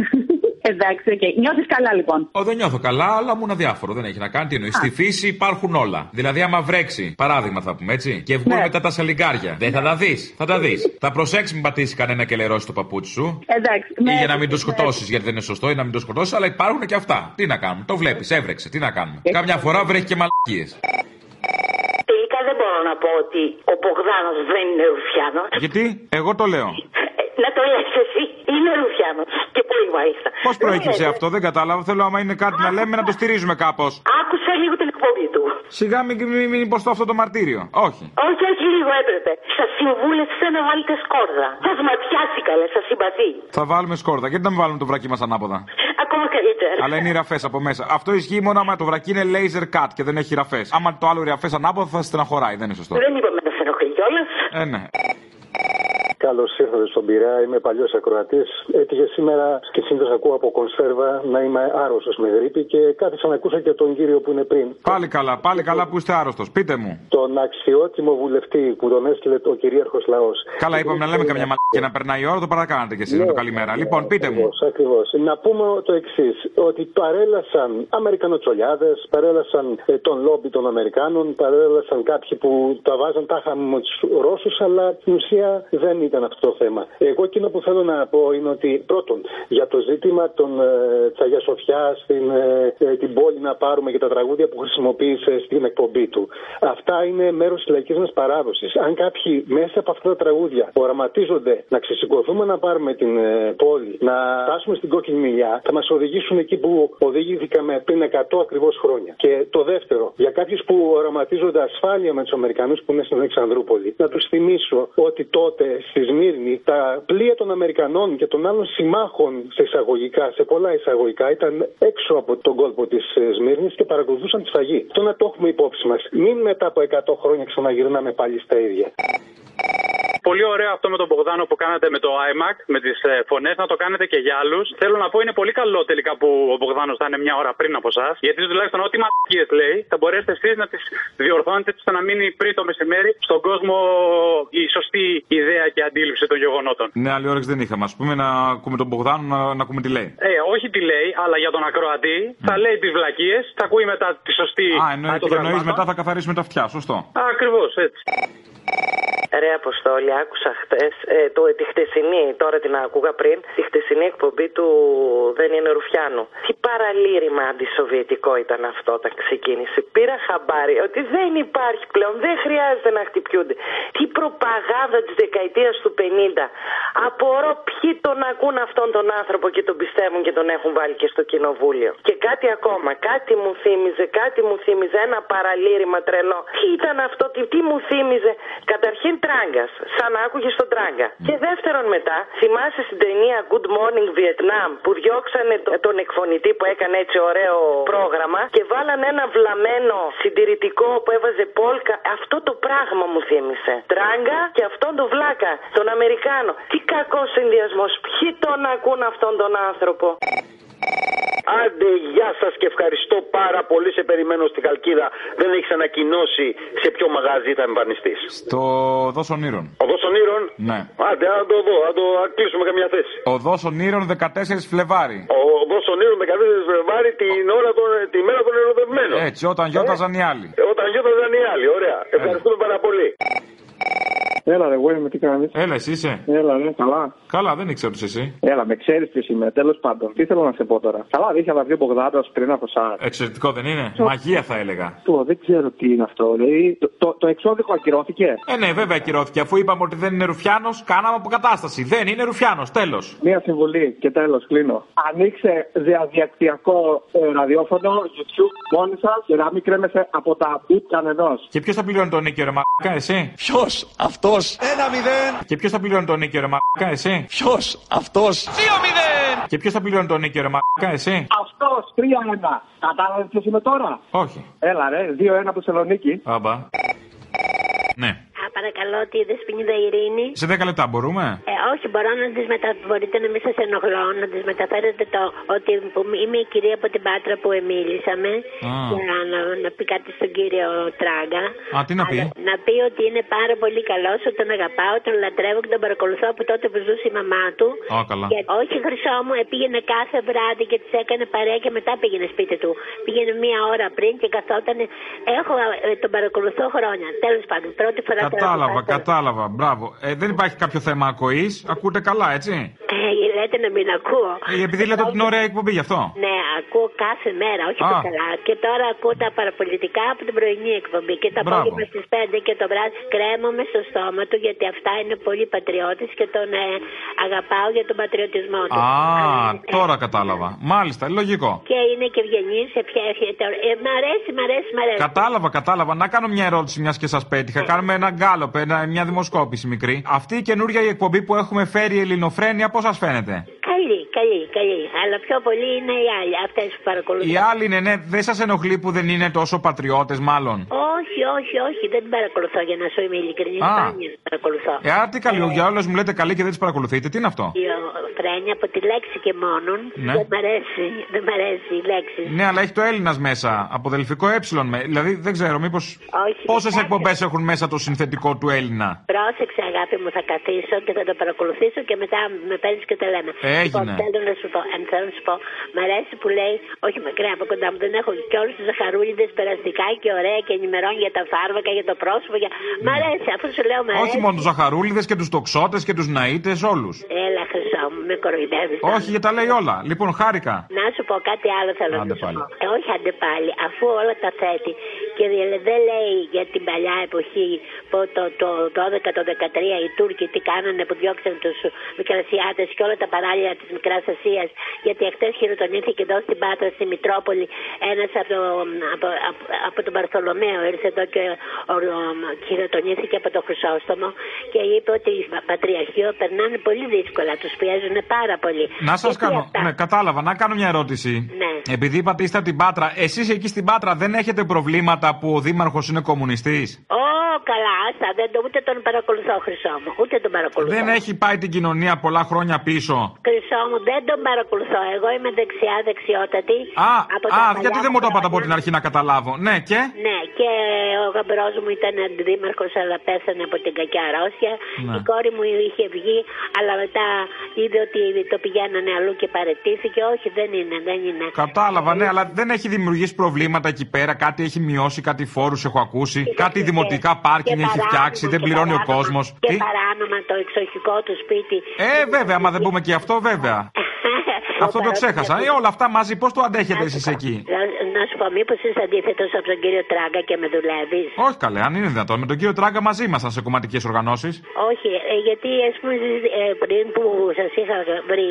Εντάξει, okay. Νιώθεις καλά λοιπόν? Ω, δεν νιώθω καλά, αλλά μου είναι αδιάφορο. Δεν έχει να κάνει. Τι εννοεί. Στη φύση υπάρχουν όλα. Δηλαδή, άμα βρέξει, παράδειγμα θα πούμε έτσι, και βγουν ναι. μετά τα σαλιγκάρια. Δεν θα τα δεις. Θα τα δεις. Θα προσέξεις μην πατήσεις κανένα και λερώσει το παπούτσι σου. Εντάξει. Ή ναι, για να μην το σκοτώσεις, γιατί δεν είναι σωστό, ή να μην το σκοτώσεις, αλλά υπάρχουν και αυτά. Τι να κάνουμε. Το βλέπεις, έβρεξε. Τι να κάνουμε. Καμιά φορά βρέχει και μαλακίες. δεν μπορώ να πω ότι ο Μπογδάνος δεν είναι Ρουφιάνος. Γιατί? Εγώ το λέω. Να το λες εσύ. Είναι Ρουφιάνος. Και πολύ μάλιστα. Πώς προέκυψε αυτό, δεν κατάλαβα. Θέλω άμα είναι κάτι να λέμε να το στηρίζουμε κάπως. Άκουσα λίγο την εκπομπή του. Σιγά μην υποστώ αυτό το μαρτύριο. Όχι. Όχι, όχι, λίγο έπρεπε. Σας συμβούλευσε να βάλετε σκόρδα. Σας ματιάσει καλέ, σας συμπαθεί. Θα βάλουμε σκόρδα. Γιατί να μην βάλουμε το βρακί μας ανάποδα. Ακόμα καλύτερα. Αλλά είναι οι ραφές από μέσα. Αυτό ισχύει μόνο άμα το βρακί είναι laser cut και δεν έχει ραφές. Άμα το άλλο ραφές ανάποδα θα στεναχωράει, δεν είναι σωστό. Δεν είπαμε να σε ενοχλεί κιόλας. Ε, ναι. Καλώς ήρθατε στον Πειραιά, είμαι παλιός ακροατής. Έτυχε σήμερα και συνήθως ακούω από κονσέρβα να είμαι άρρωστος με γρήπη και κάθισα να ακούσα και τον κύριο που είναι πριν. Πάλι καλά, πάλι καλά που είστε άρρωστος, πείτε μου. Τον αξιότιμο βουλευτή που τον έστειλε ο κυρίαρχος λαός. Καλά, είπαμε να λέμε καμιά μαλακή και να περνάει η ώρα, το παρακάνατε κι εσείς με το καλημέρα. Λοιπόν, πείτε μου. Ακριβώς. Να πούμε το εξής, ότι παρέλασαν Αμερικανοτσολιάδες, παρέλασαν τον λόμπι των Αμερικάνων, παρέλασαν κάποιοι που τα βάζαν τάχα με τους Ρώσους, αλλά στην ουσία δεν ήταν αυτό το θέμα. Εγώ εκείνο που θέλω να πω είναι ότι πρώτον, για το ζήτημα των, ε, της Αγίας Σοφιάς, την, ε, την πόλη να πάρουμε και τα τραγούδια που χρησιμοποίησε στην εκπομπή του. Αυτά είναι μέρος της λαϊκής μας παράδοσης. Αν κάποιοι μέσα από αυτά τα τραγούδια οραματίζονται να ξεσηκωθούμε να πάρουμε την ε, πόλη, να φτάσουμε στην κόκκινη μηλιά, θα μας οδηγήσουν εκεί που οδηγήθηκαμε πριν εκατό ακριβώς χρόνια. Και το δεύτερο, για κάποιους που οραματίζονται ασφάλεια με τους Αμερικανούς που είναι στην Αλεξανδρούπολη, να τους θυμίσω ότι τότε στη Σμύρνη τα πλοία των Αμερικανών και των άλλων συμμάχων σε εισαγωγικά, σε πολλά εισαγωγικά, ήταν έξω από τον κόλπο της Σμύρνης και παρακολουθούσαν τη σφαγή. Το να το έχουμε υπόψη μας. Μην μετά από εκατό χρόνια ξαναγυρνάμε πάλι στα ίδια. Πολύ ωραίο αυτό με τον Μπογδάνο που κάνατε με το iMac, με τις φωνές, να το κάνετε και για άλλους. Θέλω να πω είναι πολύ καλό τελικά που ο Μπογδάνος θα είναι μια ώρα πριν από εσάς. Γιατί τουλάχιστον ό,τι μαλακίες λέει θα μπορέσετε εσείς να τις διορθώνετε ώστε να μείνει πριν το μεσημέρι στον κόσμο η σωστή ιδέα και αντίληψη των γεγονότων. Ναι, άλλη όρεξη δεν είχαμε. Ας πούμε να ακούμε τον Μπογδάνο να, να ακούμε τι λέει. Ε, όχι τι λέει, αλλά για τον ακροατή θα mm. λέει τις βλακίες, θα ακούει μετά τη σωστή. Α, εννοεί και εννοεί μετά θα καθαρίσουμε τα αυτιά, σωστό. Ακριβώς έτσι. Ρε Αποστόλη, άκουσα χτες, ε, το, τη χτεσινή, τώρα την ακούγα πριν, τη χτεσινή εκπομπή του Δεν είναι Ρουφιάνου. Τι παραλήρημα αντισοβιετικό ήταν αυτό όταν ξεκίνησε. Πήρα χαμπάρι ότι δεν υπάρχει πλέον, δεν χρειάζεται να χτυπιούνται. Τι προπαγάνδα της δεκαετίας του πενήντα. Απορώ ποιοι τον ακούν αυτόν τον άνθρωπο και τον πιστεύουν και τον έχουν βάλει και στο κοινοβούλιο. Και κάτι ακόμα, κάτι μου θύμιζε, κάτι μου θύμιζε, ένα παραλήρημα τρελό. Τι ήταν αυτό, τι, τι μου θύμιζε. Καταρχήν Τράγκας, σαν να άκουγες τον Τράγκα. Και δεύτερον μετά, θυμάσαι στην ταινία Good Morning Vietnam που διώξανε τον εκφωνητή που έκανε έτσι ωραίο πρόγραμμα και βάλανε ένα βλαμένο συντηρητικό που έβαζε πόλκα. Αυτό το πράγμα μου θύμισε. Τράγκα και αυτόν τον βλάκα, τον Αμερικάνο. Τι κακός συνδυασμός, ποιοι τον ακούν αυτόν τον άνθρωπο. Άντε, γεια σας και ευχαριστώ πάρα πολύ. Σε περιμένω στην Καλκίδα. Δεν έχεις ανακοινώσει σε ποιο μαγαζί θα εμφανιστείς. Στο Οδός Ονείρων. Οδός Ονείρων? Ναι. Άντε, αν το δω, αν το κλείσουμε καμιά θέση. Οδός Ονείρων δεκατέσσερις Φλεβάρι. Οδός Ονείρων δεκατέσσερις Φλεβάρι την ώρα των, τη μέρα των ερωτευμένων. Έτσι, όταν γιώταζαν ε? οι άλλοι. Όταν γιώταζαν οι άλλοι, ωραία. Ευχαριστούμε ε. πάρα πολύ. Έλα, ρε, εγώ είμαι, τι κάνεις. Έλα, εσύ είσαι. Έλα, ρε, καλά. Καλά, δεν ήξερα ποιος εσύ. Έλα, με ξέρεις ποιος είμαι, τέλος πάντων. Τι θέλω να σε πω τώρα. Καλά, δείχνει να βγει ο Μπογδάνος πριν από εσάς. Εξαιρετικό, δεν είναι. Ξέρω... Μαγεία, θα έλεγα. Το, δεν ξέρω τι είναι αυτό. Δηλαδή, το, το, το εξώδικο ακυρώθηκε. Ε, ναι, βέβαια ακυρώθηκε. Αφού είπαμε ότι δεν είναι Ρουφιάνος, κάναμε αποκατάσταση. Δεν είναι Ρουφιάνος, τέλος. Μία συμβουλή και τέλος, κλείνω. Ανοίξε διαδικτυακό ε, ραδιόφωνο, YouTube μόνοι σας και να μην κρέμεσαι από τα beat κανενός. Και ποιος θα πληρώνει τον νίκη, ρε μαλάκα, εσύ. Ποιος αυτό. ένα μηδέν. Και ποιος θα πληρώνει τον νίκη, ρε μαλάκα, εσύ. Ποιος, αυτός. δύο μηδέν. Και ποιος θα πληρώνει τον νίκη, ρε μαλάκα, εσύ. Αυτός, τρία ένα. Κατάλαβες ποιος είμαι τώρα. Όχι. Έλα ρε, δύο ένα από Θεσσαλονίκη. Άμπα. Ναι. Παρακαλώ, τη δεσποινίδα Ειρήνη. Σε δέκα λεπτά μπορούμε. Ε, όχι, μπορώ να τις μεταφέρω. Μπορείτε να μην σας ενοχλώ, να τις μεταφέρετε το ότι είμαι η κυρία από την Πάτρα που εμίλησαμε. Ah. Για να, να πει κάτι στον κύριο Τράγκα. Α, ah, τι να πει. Αλλά, να πει ότι είναι πάρα πολύ καλός, ότι τον αγαπάω, τον λατρεύω και τον παρακολουθώ από τότε που ζούσε η μαμά του. Oh, καλά. Και, όχι, χρυσό μου, πήγαινε κάθε βράδυ και της έκανε παρέα και μετά πήγαινε σπίτι του. Πήγαινε μία ώρα πριν και καθόταν. Έχω, ε, τον παρακολουθώ χρόνια. Τέλος πάντων, πρώτη φορά. Κατάλαβα, κατάλαβα. Μπράβο. Ε, δεν υπάρχει κάποιο θέμα ακοής. Ακούτε καλά, έτσι. Ε, λέτε να μην ακούω. Ε, επειδή λέτε την ωραία εκπομπή, γι' αυτό. Ναι, ακούω κάθε μέρα, όχι Α. το καλά. Και τώρα ακούω τα παραπολιτικά από την πρωινή εκπομπή. Και τα απόγευμα στις πέντε και το βράδυ κρέμομαι στο στόμα του, γιατί αυτά είναι πολύ πατριώτης και τον ε, αγαπάω για τον πατριωτισμό του. Α, ε, τώρα ε, κατάλαβα. Ε. Μάλιστα, λογικό. Και είναι και ευγενή, ευχαριστώ. Ε, μ' αρέσει, μ' αρέσει, μ' αρέσει. Κατάλαβα, κατάλαβα. Να κάνω μια ερώτηση, μια και σα πέτυχα. Ε. Κάνουμε ένα γκάλοπ, ένα, μια δημοσκόπηση μικρή. Αυτή η καινούργια εκπομπή που έχουμε φέρει η Ελληνοφρένεια, πώς σας φαίνεται? Καλή, καλή, καλή. Αλλά πιο πολύ είναι οι άλλοι, αυτές που παρακολουθούν. Οι άλλοι είναι, ναι, δεν σας ενοχλεί που δεν είναι τόσο πατριώτες, μάλλον? Όχι, όχι, όχι, δεν την παρακολουθώ για να σου είμαι ειλικρινής. Σπάνια την παρακολουθώ. Ε, άρα τι καλό, ε, για όλες μου λέτε καλή και δεν τις παρακολουθείτε, τι είναι αυτό? Η Φρένια από τη λέξη και μόνον. Ναι. Δεν μ' αρέσει, δεν μ' αρέσει η λέξη. Ναι, αλλά έχει το Έλληνας μέσα, αποδελφικό ε. Δηλαδή δεν ξέρω, μήπως. Πόσες εκπομπές έχουν μέσα το συνθετικό του Έλληνα? Πρόσεξε, αγάπη μου, θα καθίσω και θα το παρακολουθήσω και μετά με παίρνεις και τα λέμε. Έγινε. Λοιπόν, θέλω να σου πω, αν θέλω να σου πω, μ' αρέσει που λέει, όχι μακριά από κοντά μου, δεν έχω και όλους τους ζαχαρούλιδες περαστικά και ωραία και ενημερώνει για τα φάρμακα, για το πρόσωπο. Για... Ναι. Μ' αρέσει, αφού σου λέω μ' αρέσει. Όχι μόνο τους ζαχαρούλιδες και τους τοξότες και τους ναΐτες, όλους. Έλα, Χρυσό μου, με κοροϊδεύεις. Όχι, για τα λέει όλα. Λοιπόν, χάρηκα. Να σου πω κάτι άλλο θέλω άντε να σου πάλι. πω. Ε, όχι, άντε πάλι, αφού όλα τα θέτει και δεν λέει για την παλιά εποχή που το, το, το δώδεκα, το δεκατρία οι Τούρκοι τι κάνανε που διώξαν τους Μικρασιάτες και όλα τα παράλια της Μικράς Ασίας, γιατί εχθές χειροτονήθηκε εδώ στην Πάτρα, στη Μητρόπολη, ένας από, από, από, από τον Παρθολομαίο ήρθε εδώ και ο, ο, χειροτονήθηκε από τον Χρυσόστομο και είπε ότι οι πατριαρχείο περνάνε πολύ δύσκολα, τους πιέζουν πάρα πολύ. Να σας και κάνω, ναι, κατάλαβα, να κάνω μια ερώτηση. Ναι. Επειδή είπατε είστε την Πάτρα, εσείς εκεί στην Πάτρα δεν έχετε προβλήματα που ο δήμαρχος είναι κομμουνιστής? Ω, καλά, άστα, δεν, ούτε τον παρακολουθώ, Χρυσό μου, ούτε τον παρακολουθώ. Δεν έχει πάει την κοινωνία πολλά χρόνια πίσω? Χρυσό μου, δεν τον παρακολουθώ. Εγώ είμαι δεξιά, δεξιότατη. Α, α γιατί δεν μου το είπατε από την αρχή να καταλάβω. Ναι, και. Ναι, και ο γαμπρός μου ήταν αντιδήμαρχος, αλλά πέθανε από την κακιά αρρώστια. Ναι. Η κόρη μου είχε βγει, αλλά μετά είδε ότι το πηγαίνανε αλλού και παρετήθηκε. Όχι, δεν είναι, δεν είναι. Κατάλαβα, ναι, αλλά δεν έχει δημιουργήσει προβλήματα εκεί πέρα. Κάτι έχει μειώσει, κάτι φόρους έχω ακούσει. Και κάτι και δημοτικά πάρκινγκ έχει φτιάξει, δεν πληρώνει παράνομα, ο κόσμος. Και παράνομα το εξοχικό του σπίτι. Ε, βέβαια, άμα δεν πούμε και αυτό. Βέβαια. Αυτό το ξέχασα. Ε, όλα αυτά μαζί πώς το αντέχετε εσείς εκεί? Να σου πω, μήπως είσαι αντίθετος από τον κύριο Τράγκα και με δουλεύεις? Όχι, καλέ, αν είναι δυνατόν. Με τον κύριο Τράγκα μαζί ήμασταν σε κομματικές οργανώσεις. Όχι, ε, γιατί ας πούμε ε, πριν που σας είχα βρει,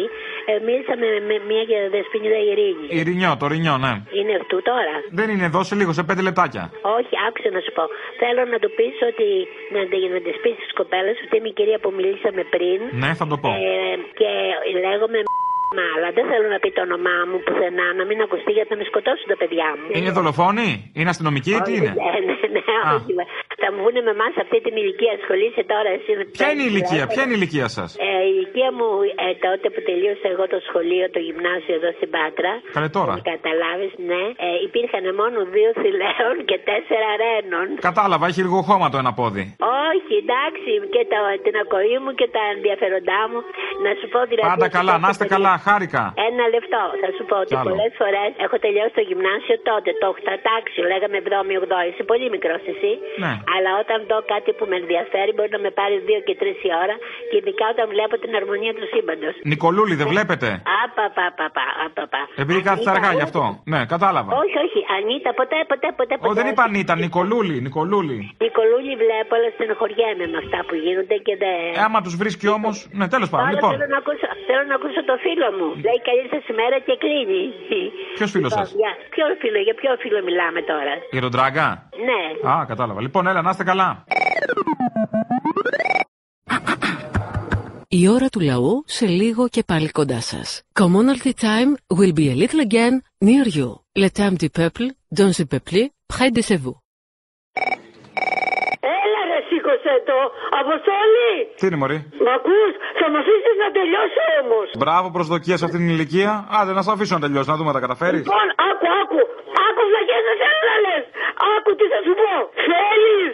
ε, μίλησα με, με μια δεσποινίδα Ειρήνη. Ειρηνιό, το Ρινιό, ναι. Είναι αυτού τώρα? Δεν είναι εδώ, σε λίγο, σε πέντε λεπτάκια. Όχι, άκουσα να σου πω. Θέλω να του πεις ότι. Να, να τη πει τη κοπέλα ότι είμαι η κυρία που μιλήσαμε πριν. Ναι, θα το πω. Ε, και λέγομαι. Μα, αλλά δεν θέλω να πει το όνομά μου πουθενά, να μην ακουστεί γιατί να με σκοτώσουν τα παιδιά μου. Είναι δολοφόνοι, είναι αστυνομικοί, τι είναι? Ναι, ναι, ναι, όχι. Θα μου βγουν με εμά αυτή την ηλικία. Ασχολείσαι τώρα εσύ με. Ποια είναι η ηλικία, ποια είναι η ηλικία σας? Ε, η ηλικία μου ε, τότε που τελείωσα εγώ το σχολείο, το γυμνάσιο εδώ στην Πάτρα. Καλέ τώρα. Καταλάβεις, ναι. Ε, υπήρχαν μόνο δύο θηλαίων και τέσσερα ρένων. Κατάλαβα, έχει λιγοχώμα το ένα πόδι. Όχι, εντάξει, και το, την ακοή μου και τα ενδιαφέροντά μου. Να σου πω δηλαδή. Πάντα καλά, να είστε καλά. Χάρηκα. Ένα λεπτό. Θα σου πω ότι πολλές φορές έχω τελειώσει το γυμνάσιο τότε, το οχτατάξιο, λέγαμε εβδόμη ογδόη. Είσαι πολύ μικρός εσύ. Ναι. Αλλά όταν δω κάτι που με ενδιαφέρει, μπορεί να με πάρει δύο και τρεις η ώρα και ειδικά όταν βλέπω την αρμονία του σύμπαντος. Νικολούλη, δεν βλέπετε? Απαπαπαπαπαπα. Επειδή κάθεται αργά ούτε... γι' αυτό. Ναι, κατάλαβα. Όχι, όχι. Ανίτα, ποτέ, ποτέ, ποτέ. ποτέ. Ό, δεν είπα Ανίτα, Νικολούλη. Νικολούλη, Νικολούλη βλέπω, αλλά στενοχωριέμαι με αυτά που γίνονται και δεν. Ε, άμα του βρίσκει όμω. Ναι, τέλος πάντων. Λοιπόν. Θέλω, να ακούσω... θέλω να ακούσω το φίλο. Μου. Λέει καλή σας ημέρα και κλείνει. Ποιος φίλος σας? Για ποιο φίλο, για ποιο φίλο μιλάμε τώρα? Για τον Τράγκα. Ναι. Α, κατάλαβα. Λοιπόν, έλα, να είστε καλά. Η ώρα του λαού σε λίγο και πάλι κοντά σας. Commonalty time will be a little again near you. Le temps du peuple, dans le peuple, près de vous. Έλα ρε, σήκωσε το, Αποστόλη! Τι είναι, μωρή? Μ' ακούς, θα μου αφήσεις να τελειώσω όμως. Μπράβο, προσδοκία σε αυτήν την ηλικία. Άντε, να σε αφήσω να τελειώσω, να δούμε τα καταφέρεις. Λοιπόν, άκου, άκου, άκου βλακές, δεν θέλω να λες. Άκου τι θα σου πω. Θέλεις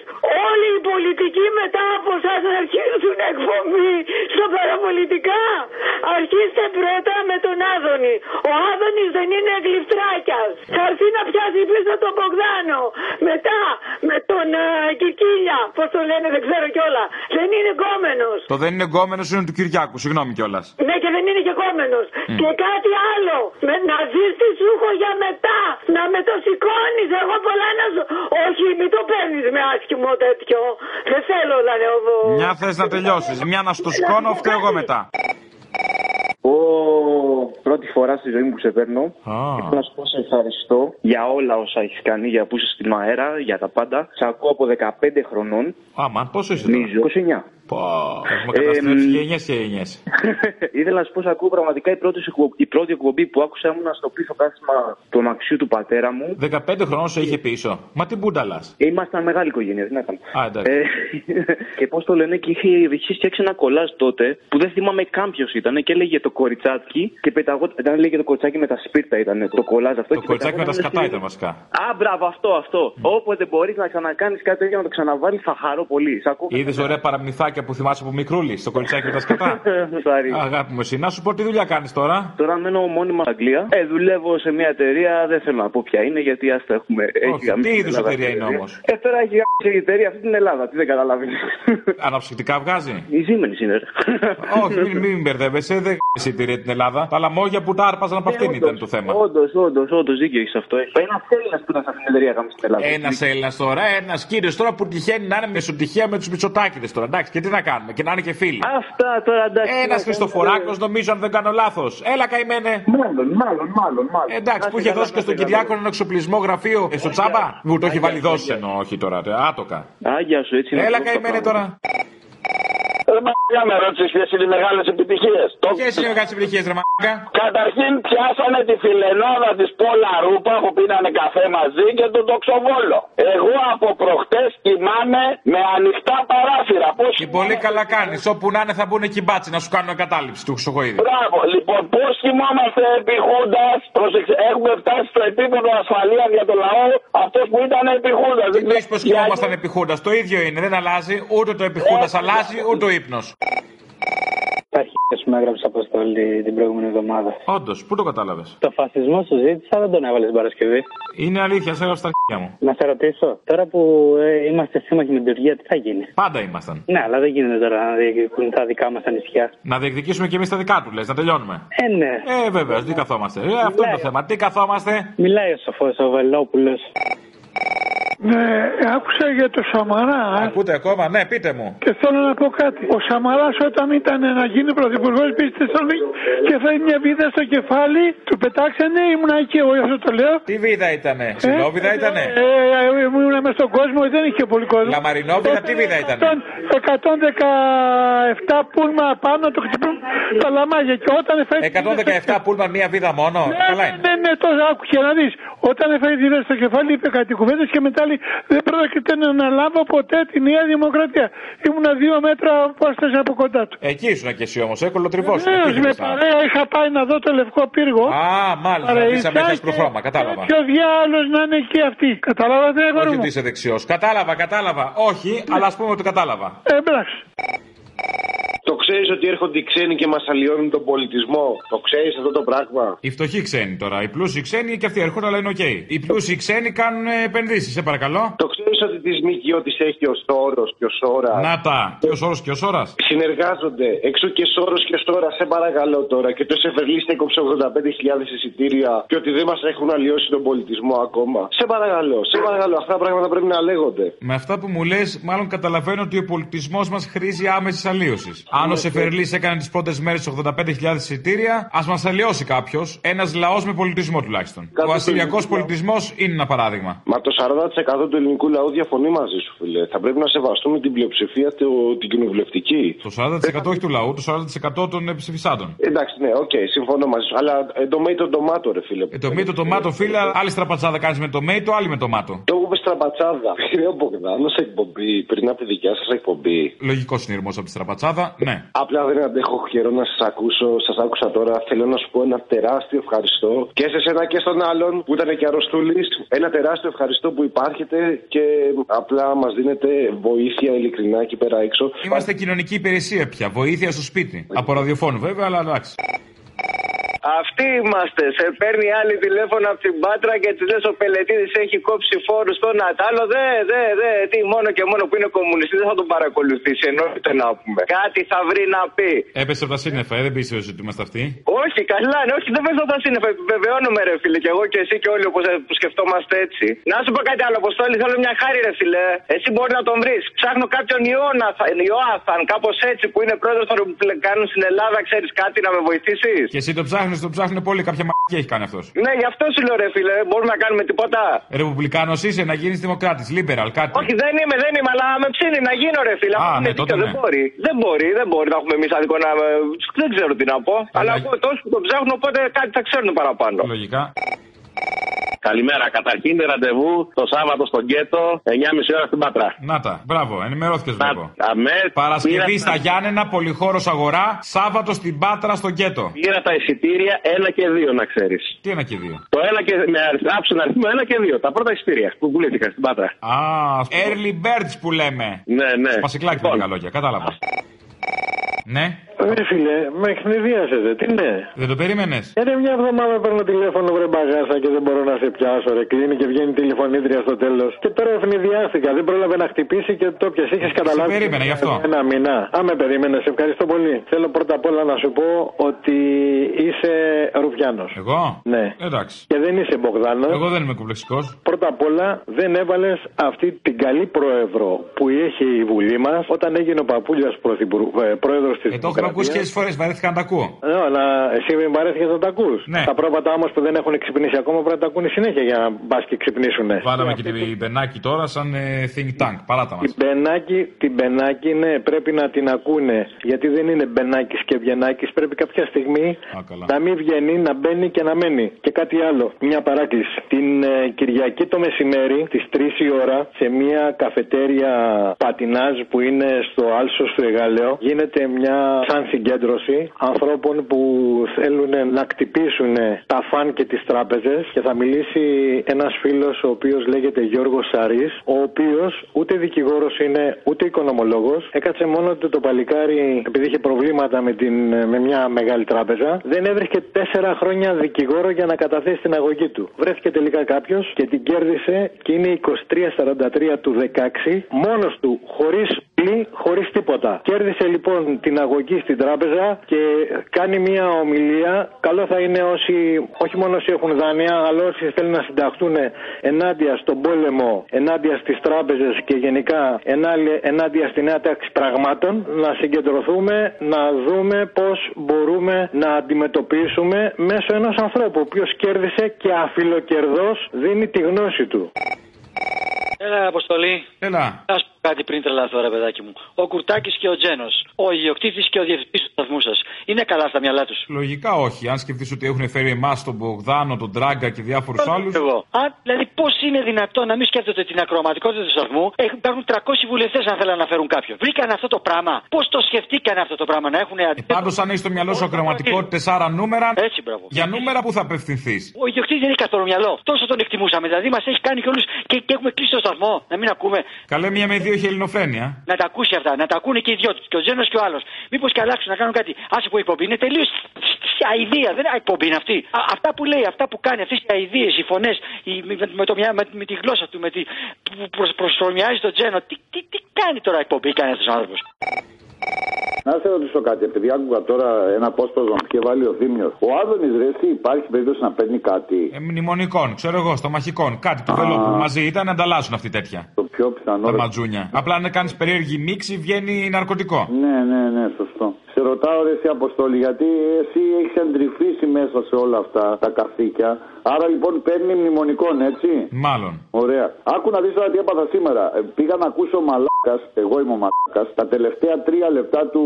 όλοι οι πολιτικοί μετά από εσάς να αρχίσουν εκπομπή στα παραπολιτικά? Αρχίστε πρώτα με τον Άδωνη. Άδωνη. Ο Άδωνης δεν είναι γλυφτράκιας. Θα έρθει να πιάσει πίσω τον Μπογδάνο. Μετά με τον ε, Κικίλια. Πώς το λένε, δεν ξέρω κιόλα. Δεν είναι γκόμενος. Το δεν είναι γκόμενος είναι του Κυριάκου, συγγνώμη κιόλας. Ναι, και δεν είναι και γκόμενος. Mm. Και κάτι άλλο. Με, να δεις τι σου έχω για μετά. Να με το σηκώνεις. Εγώ πολλά να σου. Όχι, μην το παίρνεις με άσχημο τέτοιο. Δεν θέλω, λένε. Δηλαδή, μια θες να τελειώσεις. Μια να στο σηκώνω, φταίω εγώ μετά. Ω, πρώτη φορά στη ζωή μου που σε παίρνω. Θέλω ah. να σου πω σε ευχαριστώ για όλα όσα έχεις κάνει, για που είσαι στην αέρα, για τα πάντα. Σε ακούω από δεκαπέντε χρονών. Αμάν, ah, πόσο είσαι τώρα? είκοσι εννιά. Πω, έχουμε καταστρέψει γενιές και γενιές. Ήθελα να σου πω, σε ακούω πραγματικά. Η πρώτη, η πρώτη εκπομπή που άκουσα ήμουν στο πίσω κάθισμα του αμαξιού του πατέρα μου. δεκαπέντε χρονών σε είχε πίσω. Μα τι μπούνταλας. Ήμασταν μεγάλη οικογένεια, δεν έκανα. Α, εντάξει. Ε, και πώς το λένε, και είχε, είχε φτιάξει ένα κολλάζ τότε που δεν θυμάμαι καν ποιος ήταν και έλεγε το κοριτσάκι. Και πεταγό, ήταν λέγε το κοριτσάκι με τα σπίρτα, ήταν το κολλάζ αυτό. Το κοριτσάκι με τα σκατά ήταν βασικά. Α, μπράβο, αυτό, αυτό. Mm. Όποτε μπορεί να ξανακάνει κάτι τέτοιο να το ξαναβάλει, θα χαρώ πολύ. Είδε ωραία παραμυθάκια που θυμάσαι από μικρούλη, στο κοριτσάκι με τα σκατά. Αγάπη μου, εσύ, να σου πω τι δουλειά κάνεις τώρα. Τώρα μένω μόνιμα στην Αγγλία. Ε, δουλεύω σε μια εταιρεία, δεν θέλω να πω ποια είναι, γιατί ας το έχουμε. Όχι, έχει τι είδους εταιρεία είναι όμως? Ε, τώρα έχει γράψει η εταιρεία αυτή την Ελλάδα, τι δεν καταλαβαίνει. Αναψυκτικά βγάζει. Η Siemens είναι. Όχι, μην, μην μπερδεύεσαι, δεν έχει εταιρεία την Ελλάδα. Τα λαμόγια που τα άρπαζαν από αυτήν ήταν το θέμα. Όντως, όντως, όντως, δίκιο έχει αυτό. Ένα Έλληνα που ήταν σε αυτήν την εταιρεία γάμισε την Ελλάδα. Ένα Έλληνα τώρα, ένα κύριο τώρα που τυχαίνει να είναι μεσοτυχία με του Μητσοτάκηδε τώρα, εντάξει. Και τι να κάνουμε, και να είναι και φίλοι. Αυτά τώρα εντάξει. Ένα Χριστοφοράκο, νομίζω, αν δεν κάνω λάθος. Έλα, καημένε. Μάλλον, μάλλον, μάλλον. μάλλον. Εντάξει, που είχε δώσει και στον Κυριάκο έναν εξοπλισμό γραφείο. Ε, στο τσάμπα. Μου το έχει βάλει δώσει ενώ, όχι τώρα. Άτοκα. Άγια σου, έτσι. Έλα, καημένε τώρα. Ρε μαγιά με ρώτησες ποιες είναι οι μεγάλες επιτυχίες. Ποιες είναι οι μεγάλες επιτυχίες, ρε μαγιά? Καταρχήν πιάσανε τη φιλενάδα της Πόλα Ρούπα που πίνανε καφέ μαζί και τον Τοξοβόλο. Εγώ από προχτές κοιμάμαι με ανοιχτά παράθυρα. Πώς... Και πολύ καλά κάνεις. Όπου να είναι θα μπουν εκεί μπάτσι να σου κάνουν εγκατάλειψη του Χρυσοχοΐδη. Μπράβο. Λοιπόν, πώς κοιμόμαστε επί Χούντας? Προσεξε... Έχουμε φτάσει στο επίπεδο ασφαλείας για τον λαό αυτό που ήταν επί Χούντας. Τι λες πώς κοιμόμασταν επί Χούντας? Το ίδιο είναι. Δεν αλλάζει. Ούτε το επί Χούντας αλλάζει, ούτε το ύπνος. Τα αρχίδια σου με έγραψε Αποστόλη την προηγούμενη εβδομάδα. Όντως, πού το κατάλαβες? Το φασισμό σου ζήτησα, δεν τον έβαλες την Παρασκευή. Είναι αλήθεια, σε έγραψε τα αρχίδια μου. Να σε ρωτήσω, τώρα που ε, είμαστε σύμμαχοι με την Τουρκία, τι θα γίνει? Πάντα ήμασταν. Ναι, αλλά δεν γίνεται τώρα να διεκδικούν τα δικά μας τα νησιά. Να διεκδικήσουμε κι εμείς τα δικά του, λες, να τελειώνουμε. Ε, ναι. Ε, βέβαια, τι καθόμαστε. Ε, αυτό είναι το θέμα. Τι καθόμαστε. Μιλάει ο σοφός, ο Βελόπουλος. Ναι, άκουσα για το Σαμαρά. Ακούτε ακόμα, ναι, πείτε μου. Και θέλω να πω κάτι. Ο Σαμαράς όταν ήταν να γίνει πρωθυπουργός πήγε στη Θεσσαλονίκη και θα μια βίδα στο κεφάλι, του πετάξανε, ήμουν εκεί εγώ, αυτό το λέω. Τι βίδα ήτανε, ξυλόβιδα ήτανε? Ε, ήμουν μες στον κόσμο, δεν είχε πολύ κόσμο. Λαμαρινόβιδα, τι βίδα ήτανε? εκατόν δεκαεπτά πούλμα πάνω, το χτυπούν τα λαμάγια και όταν εφέρει... εκατόν δεκαεπτά πούλμα μία βίδα μόνο, καλά είναι. Ναι, ναι, τόσο άκουγε να δεις. Όταν έφερε τη βίδα στο κεφάλι είπε κάτι κουβέντες και μετά δεν πρόκειται να αναλάβω ποτέ τη Νέα Δημοκρατία. Ήμουνα δύο μέτρα απόσταση από κοντά του. Εκεί ήσουν και εσύ όμως, ε, κολοτριβός. Βεβαίως, με παρέα είχα πάει να δω το Λευκό Πύργο. Α, μάλιστα, είσαι αμέσως προχρώμα, κατάλαβα. Ποιο διάολος να είναι εκεί αυτή, καταλάβατε εγώ μου. Όχι ότι είσαι δεξιός, κατάλαβα, κατάλαβα, όχι, αλλά ας πούμε ότι κατάλαβα. Εντάξει. Το ξέρεις ότι έρχονται οι ξένοι και μας αλλοιώνουν τον πολιτισμό? Το ξέρεις αυτό το πράγμα? Οι φτωχοί ξένοι τώρα. Οι πλούσιοι ξένοι και αυτοί έρχονται, αλλά είναι οκ. Okay. Οι πλούσιοι ξένοι κάνουν επενδύσεις, σε παρακαλώ. Το ξέρεις ότι τις ΜΚΟ τις έχει ο Σόρος και ο Σόρας? Να τα. Και ο Σόρος και ο Σόρας. Συνεργάζονται. Έξω και Σόρος και Σόρας, σε παρακαλώ τώρα. Και το Σεφερλίστα έκοψε ογδόντα πέντε χιλιάδες εισιτήρια και ότι δεν μας έχουν αλλοιώσει τον πολιτισμό ακόμα. Σε παρακαλώ, σε παρακαλώ. Αυτά πράγματα πρέπει να λέγονται. Με αυτά που μου λες, μάλλον καταλαβαίνω ότι ο πολιτισμός μας χρήζει άμεσης αλλοίωσης. Αν ο Σεφερλής έκανε τις πρώτες μέρες ογδόντα πέντε χιλιάδες εισιτήρια, ας μας αλλοιώσει κάποιος. Ένας λαός με πολιτισμό τουλάχιστον. Κάτι ο ασσυριακός πολιτισμός είναι ένα παράδειγμα. Μα το σαράντα τοις εκατό του ελληνικού λαού διαφωνεί μαζί σου, φίλε. Θα πρέπει να σεβαστούμε την πλειοψηφία, το, την κοινοβουλευτική. Το σαράντα τοις εκατό όχι του λαού, το σαράντα τοις εκατό των ψηφισάντων. Εντάξει, ναι, οκ, okay, συμφωνώ μαζί σου. Αλλά ντομέιτο ντομάτο, ρε φίλε. Ε, ντομέιτο ντομάτο, φίλε, άλλη στραπατσάδα κάνει με ντομέιτο, άλλη με ντομάτο. Το είπε στραπατσάδα. Κύριε Μπογδάνο, εκπομπή πριν από τη δικιά σα εκπομπή. Λογικό συνειρμό από τη στραπατσάδα, ναι. Απλά δεν αντέχω καιρό να σας ακούσω. Σας άκουσα τώρα. Θέλω να σου πω ένα τεράστιο ευχαριστώ και σε εσένα και στον άλλον που ήταν και αρρωστούλης. Ένα τεράστιο ευχαριστώ που υπάρχετε και απλά μας δίνετε βοήθεια ειλικρινά εκεί πέρα έξω. Είμαστε κοινωνική υπηρεσία πια. Βοήθεια στο σπίτι. Από ραδιοφώνου βέβαια, αλλά εντάξει. Αυτοί είμαστε. Σε παίρνει άλλη τηλέφωνο από την Πάτρα και τη λες ο Πελετίδης έχει κόψει φόρου στον Ατάλο. Δε, δε, δε. Τι μόνο και μόνο που είναι κομμουνιστή δεν θα τον παρακολουθήσει. Εννοείται να πούμε. Κάτι θα βρει να πει. Έπεσε από τα σύννεφα, ε, δεν πείσαι ότι είμαστε αυτοί. Όχι, καλά, ναι, όχι, δεν πέσε από τα σύννεφα. Επιβεβαιώνουμε, ρε φίλε, και εγώ και εσύ και όλοι που σκεφτόμαστε έτσι. Να σου πω κάτι άλλο, Αποστόλη, θέλω μια χάρη, ρε φίλε. Εσύ μπορεί να τον βρει. Ψάχνω κάποιον Ιώαθαν, κάπως έτσι που είναι πρόεδρος των Ρεπουμπλικάνων στην Ελλάδα, ξέρεις κάτι να με βοηθήσεις. Και εσύ το ψάχνεις, το ψάχνουν πολύ, κάποια μαγική έχει κάνει αυτός. Ναι, γι' αυτό σου λέω, ρε φίλε, μπορούμε να κάνουμε τίποτα. Ρεπουμπλικάνος είσαι, να γίνεις δημοκράτης, liberal, κάτι. Όχι, δεν είμαι, δεν είμαι, αλλά με ψήνει να γίνω, ρε φίλε. Α, ναι, τότε, ναι. Δεν μπορεί, δεν μπορεί, δεν μπορεί να έχουμε εμείς αδικό να. Δεν ξέρω τι να πω. Αλλά, αλλά εγώ τόσο που το ψάχνω, οπότε κάτι θα ξέρουν παραπάνω. Λογικά. Καλημέρα. Καταρχήν ραντεβού το Σάββατο στον Κέτο, εννιά και μισή ώρα στην Πάτρα. Να τα. Μπράβο, ενημερώθηκες βλέπω. Αμέ, Παρασκευή πήρα... στα Γιάννενα, πολυχώρος αγορά, Σάββατο στην Πάτρα στον Κέτο. Πήρα τα εισιτήρια ένα και δύο, να ξέρεις. Τι ένα και δύο. Το ένα και δύο. Με άψουν αριθμό ένα και δύο. Τα πρώτα εισιτήρια που πουλήθηκαν στην Πάτρα. Α, αυτό. Early birds που λέμε. Ναι, ναι. Σπασικλάκι με λίγα λόγια, κατάλαβα. Ναι. Ρε φίλε, με εκνευρίασες, τι ναι. Δεν το περίμενες. Γιατί μια εβδομάδα παίρνω τηλέφωνο, βρε μπαγάσα και δεν μπορώ να σε πιάσω, ρε. Κλείνει και βγαίνει τηλεφωνήτρια στο τέλος. Και τώρα ευνηδιάστηκα, δεν πρόλαβε να χτυπήσει και το πιες. Είχες καταλάβει. Σε περίμενα γι' αυτό. Ένα μήνα. Α, με περίμενες, ευχαριστώ πολύ. Θέλω πρώτα απ' όλα να σου πω ότι είσαι Ρουβιάνος. Εγώ? Ναι. Εντάξει. Και δεν είσαι Μπογδάνος. Εγώ δεν είμαι κομπλεξικός. Πρώτα απ' όλα δεν έβαλες αυτή την καλή πρόεδρο που έχει η Βουλή μας όταν έγινε ο Παπούλιας πρόεδρος της. Ε, το ακούς και τις φορές, βαρέθηκα να τα ακούω. Ναι, αλλά εσύ βαρέθηκες να τα ακούς. Ναι. Τα πρόβατα όμως που δεν έχουν ξυπνήσει ακόμα πρέπει να τα ακούνε συνέχεια για να μπας και ξυπνήσουν. Βάλαμε και, και την το... Μπενάκη τώρα σαν ε, think tank. Παράτα μας. Την Μπενάκη, την Μπενάκη, ναι, πρέπει να την ακούνε. Γιατί δεν είναι Μπενάκης και Βγενάκης. Πρέπει κάποια στιγμή Α, να μην βγαίνει, να μπαίνει και να μένει. Και κάτι άλλο. Μια παράκληση. Την ε, Κυριακή το μεσημέρι, τις τρεις η ώρα, σε μια καφετέρια πατινάζ που είναι στο Άλσος του Αιγαλαίου, γίνεται μια. Σαν συγκέντρωση ανθρώπων που θέλουν να κτυπήσουν τα φαν και τις τράπεζες και θα μιλήσει ένας φίλος ο οποίος λέγεται Γιώργος Σαρής, ο οποίος ούτε δικηγόρος είναι ούτε οικονομολόγος. Έκατσε μόνο του το παλικάρι επειδή είχε προβλήματα με, την, με μια μεγάλη τράπεζα. Δεν έβρισκε τέσσερα χρόνια δικηγόρο για να καταθέσει την αγωγή του. Βρέθηκε τελικά κάποιος και την κέρδισε και είναι είκοσι τρία σαράντα τρία του δεκαέξι μόνος του, χωρίς πλή, χωρίς τίποτα. Κέρδισε λοιπόν την αγωγή στην τράπεζα και κάνει μια ομιλία. Καλό θα είναι όσοι, όχι μόνο όσοι έχουν δάνεια, αλλά όσοι θέλουν να συνταχθούν ενάντια στον πόλεμο, ενάντια στις τράπεζες και γενικά ενάντια στην νέα τάξη πραγμάτων, να συγκεντρωθούμε, να δούμε πώς μπορούμε να αντιμετωπίσουμε μέσω ενός ανθρώπου, ο οποίος κέρδισε και αφιλοκερδός δίνει τη γνώση του. Έλα, Αποστολή. Έλα. Να σου πω κάτι πριν τρελαθώ, ρε παιδάκι μου. Ο Κουρτάκης και ο Τζένος, ο ιδιοκτήτης και ο διευθυντής του σταθμού σας, είναι καλά στα μυαλά τους? Λογικά όχι. Αν σκεφτείς ότι έχουν φέρει εμάς τον Μπογδάνο, τον Τράγκα και διάφορους άλλους. Εγώ. Αν, δηλαδή, πώς είναι δυνατόν να μην σκέφτονται την ακροαματικότητα του σταθμού? Υπάρχουν τριακόσιοι βουλευτές αν θέλουν να φέρουν κάποιον. Βρήκαν αυτό το πράγμα. Πώς το σκεφτήκαν αυτό το πράγμα να έχουν αντίθεση. Πάντως, αν έχει στο μυαλό σου ακροαματικότητα τέσσερα νούμερα. Έτσι, μπράβο. Για νούμερα που θα απευθυνθεί. Ο ιδιοκτήτης δεν έχει καθόλου μυαλό. Τόσο τον εκτιμούσαμε. Δηλαδή, μας έχει κάνει και όλους και, και έχουμε κλείσει το σταθμό. Να μην ακούμε. Καλέ, μία με δύο έχει Ελληνοφρένεια. Να τα ακούσει αυτά. Να τα ακούνε και οι δυο τους. Και ο Τζένος και ο άλλος. Μήπως και αλλάξουν να κάνουν κάτι. Άσε που η εκπομπή είναι τελείως. Αηδία. Δεν είναι εκπομπή είναι αυτή. Α, αυτά που λέει, αυτά που κάνει, αυτές οι αηδίες, οι φωνές, οι, με, με, με, με, με τη γλώσσα του, με τη, που προσ, προσωμιάζει τον Τζένο. Τι, τι, τι κάνει τώρα εκπομπή, κάνει αυτός ο άνθρωπος. Να σε ρωτήσω κάτι, επειδή άκουγα τώρα ένα απόσπασμα που είχε βάλει ο Θύμιος. Ο Άδωνης ρε, εσύ υπάρχει περίπτωση να παίρνει κάτι. Ε, μνημονικών, ξέρω εγώ, στο μαχικών. Κάτι του Βελόπουλου. Μαζί ήταν να ανταλλάσσουν αυτή τέτοια. Το πιο πιθανό. Τα ματζούνια. Απλά αν κάνει περίεργη μίξη βγαίνει ναρκωτικό. Ναι, ναι, ναι, σωστό. Σε ρωτάω ρε εσύ, Αποστόλη, γιατί εσύ έχεις εντρυφήσει μέσα σε όλα αυτά τα καθήκια. Άρα λοιπόν παίρνει μνημονικών, έτσι. Μάλλον. Ωραία. Άκου να δεις τώρα τι έπαθα σήμερα. Ε, πήγα να ακούσω μαλάκας, εγώ είμαι ο μαλάκας, τα τελευταία τρία λεπτά του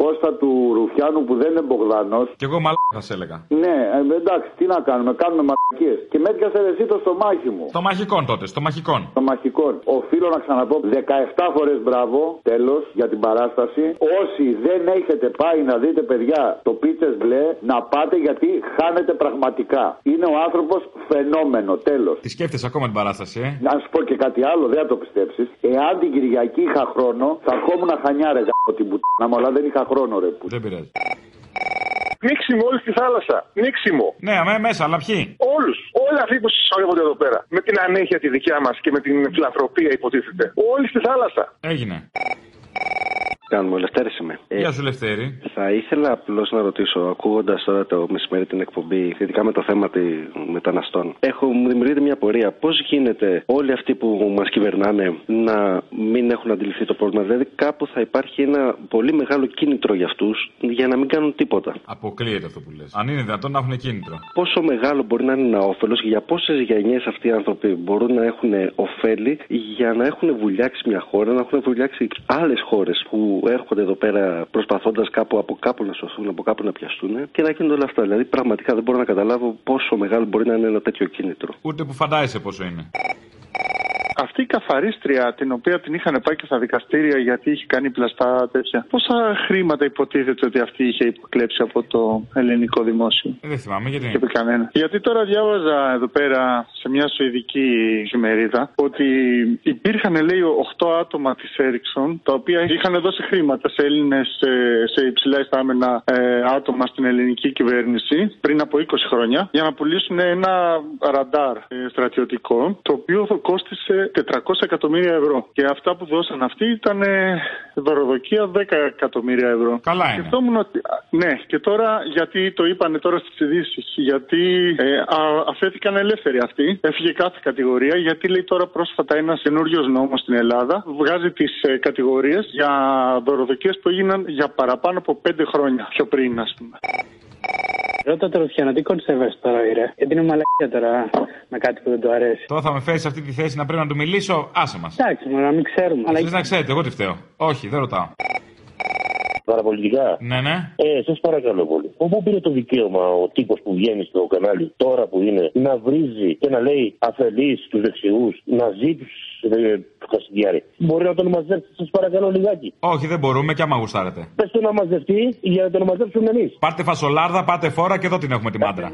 Κώστα του Ρουφιάνου που δεν είναι Μπογδάνος. Κι εγώ μαλάκας έλεγα. Ναι, ε, εντάξει, τι να κάνουμε, κάνουμε μαλακίες. Και με έπιασε ρε εσύ το στομάχι μου. Στο μαχικών τότε, στο μαχικών. Στο μαχικών. Οφείλω να ξαναπώ δεκαεπτά φορές μπράβο, τέλος, για την παράσταση. Όσοι δεν έχετε πάει να δείτε, παιδιά, το Πίτσες Μπλε, να πάτε γιατί χάνετε πραγματικά. Είναι ο άνθρωπος φαινόμενο, τέλος. Τι σκέφτεσαι ακόμα την παράσταση, ε? Να σου πω και κάτι άλλο, δεν θα το πιστέψεις. Εάν την Κυριακή είχα χρόνο, θα ερχόμουν να χανιάρεγα την πουτάνα μου, αλλά δεν είχα χρόνο, ρε. Που... Δεν πειράζει. Νίξιμο όλη τη θάλασσα. Νίξιμο. Ναι, αμέ, μέσα, αλλά ποιοι. Όλου. Όλοι αυτοί που συσσωρεύονται εδώ πέρα. Με την ανέχεια τη δικιά μα και με την φιλανθρωπία υποτίθεται. Όλοι στη θάλασσα. Έγινε. Κάνουμε, Λευτέρης είμαι. Γεια σου, Λευτέρη. Θα ήθελα απλώς να ρωτήσω, ακούγοντας τώρα το μεσημέρι την εκπομπή, σχετικά με το θέμα των μεταναστών, έχω, μου δημιουργείται μια πορεία. Πώς γίνεται όλοι αυτοί που μας κυβερνάνε να μην έχουν αντιληφθεί το πρόβλημα? Δηλαδή, κάπου θα υπάρχει ένα πολύ μεγάλο κίνητρο για αυτούς για να μην κάνουν τίποτα. Αποκλείεται αυτό που λες. Αν είναι δυνατόν να έχουν κίνητρο. Πόσο μεγάλο μπορεί να είναι ένα όφελος και για πόσες γενιές αυτοί οι άνθρωποι μπορούν να έχουν ωφέλη για να έχουν βουλιάξει μια χώρα, να έχουν βουλιάξει άλλες χώρες που έρχονται εδώ πέρα προσπαθώντας κάπου από κάπου να σωθούν, από κάπου να πιαστούν και να γίνονται όλα αυτά. Δηλαδή, πραγματικά δεν μπορώ να καταλάβω πόσο μεγάλο μπορεί να είναι ένα τέτοιο κίνητρο. Ούτε που φαντάζεσαι πόσο είναι. Αυτή η καθαρίστρια, την οποία την είχαν πάει και στα δικαστήρια γιατί είχε κάνει πλαστά τέτοια, πόσα χρήματα υποτίθεται ότι αυτή είχε υποκλέψει από το ελληνικό δημόσιο? Δεν θυμάμαι γιατί. Και κανένα. Γιατί τώρα διάβαζα εδώ πέρα σε μια σουηδική εφημερίδα ότι υπήρχαν, λέει, οκτώ άτομα της Έριξον τα οποία είχαν δώσει χρήματα σε Έλληνες, σε υψηλά ιστάμενα ε, άτομα στην ελληνική κυβέρνηση πριν από είκοσι χρόνια για να πουλήσουν ένα ραντάρ ε, στρατιωτικό, το οποίο θα κόστησε τετρακόσια εκατομμύρια ευρώ. Και αυτά που δώσαν αυτοί ήταν ε, δωροδοκία δέκα εκατομμύρια ευρώ. Καλά είναι. Και ότι, ναι, και τώρα γιατί το είπανε τώρα στις ειδήσεις, γιατί ε, α, αφέθηκαν ελεύθεροι αυτοί, έφυγε κάθε κατηγορία, γιατί λέει τώρα πρόσφατα ένας καινούριος νόμος στην Ελλάδα βγάζει τις ε, κατηγορίες για δωροδοκίες που έγιναν για παραπάνω από πέντε χρόνια πιο πριν, ας πούμε. Ρώτα το Ρουφιανό, τι κονσέρβες τώρα, ρε. Γιατί είναι μαλακία τώρα με κάτι που δεν του αρέσει. Τώρα θα με φέρει σε αυτή τη θέση να πρέπει να του μιλήσω, άσε μας. Εντάξει, μόνο να μην ξέρουμε. Αλλά εσείς να ξέρετε, εγώ τι φταίω. Όχι, δεν ρωτάω. Παραπολιτικά. Ναι, ναι. Ε, σας παρακαλώ πολύ. Πού πήρε το δικαίωμα ο τύπος που βγαίνει στο κανάλι τώρα που είναι να βρίζει και να λέει αφελείς τους δεξιούς, να ζει τους ε, Κασιδιάρη? Μπορεί να τον μαζέψετε, σας παρακαλώ λιγάκι? Όχι, δεν μπορούμε και άμα γουστάρετε. Πες του να μαζευτεί για να τον μαζέψουμε εμείς. Πάρτε φασολάρδα, πάτε φόρα και εδώ την έχουμε τη μάντρα.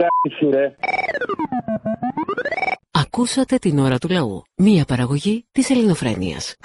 Ακούσατε την ώρα του λαού. Μία παραγωγή της Ελληνοφρένειας.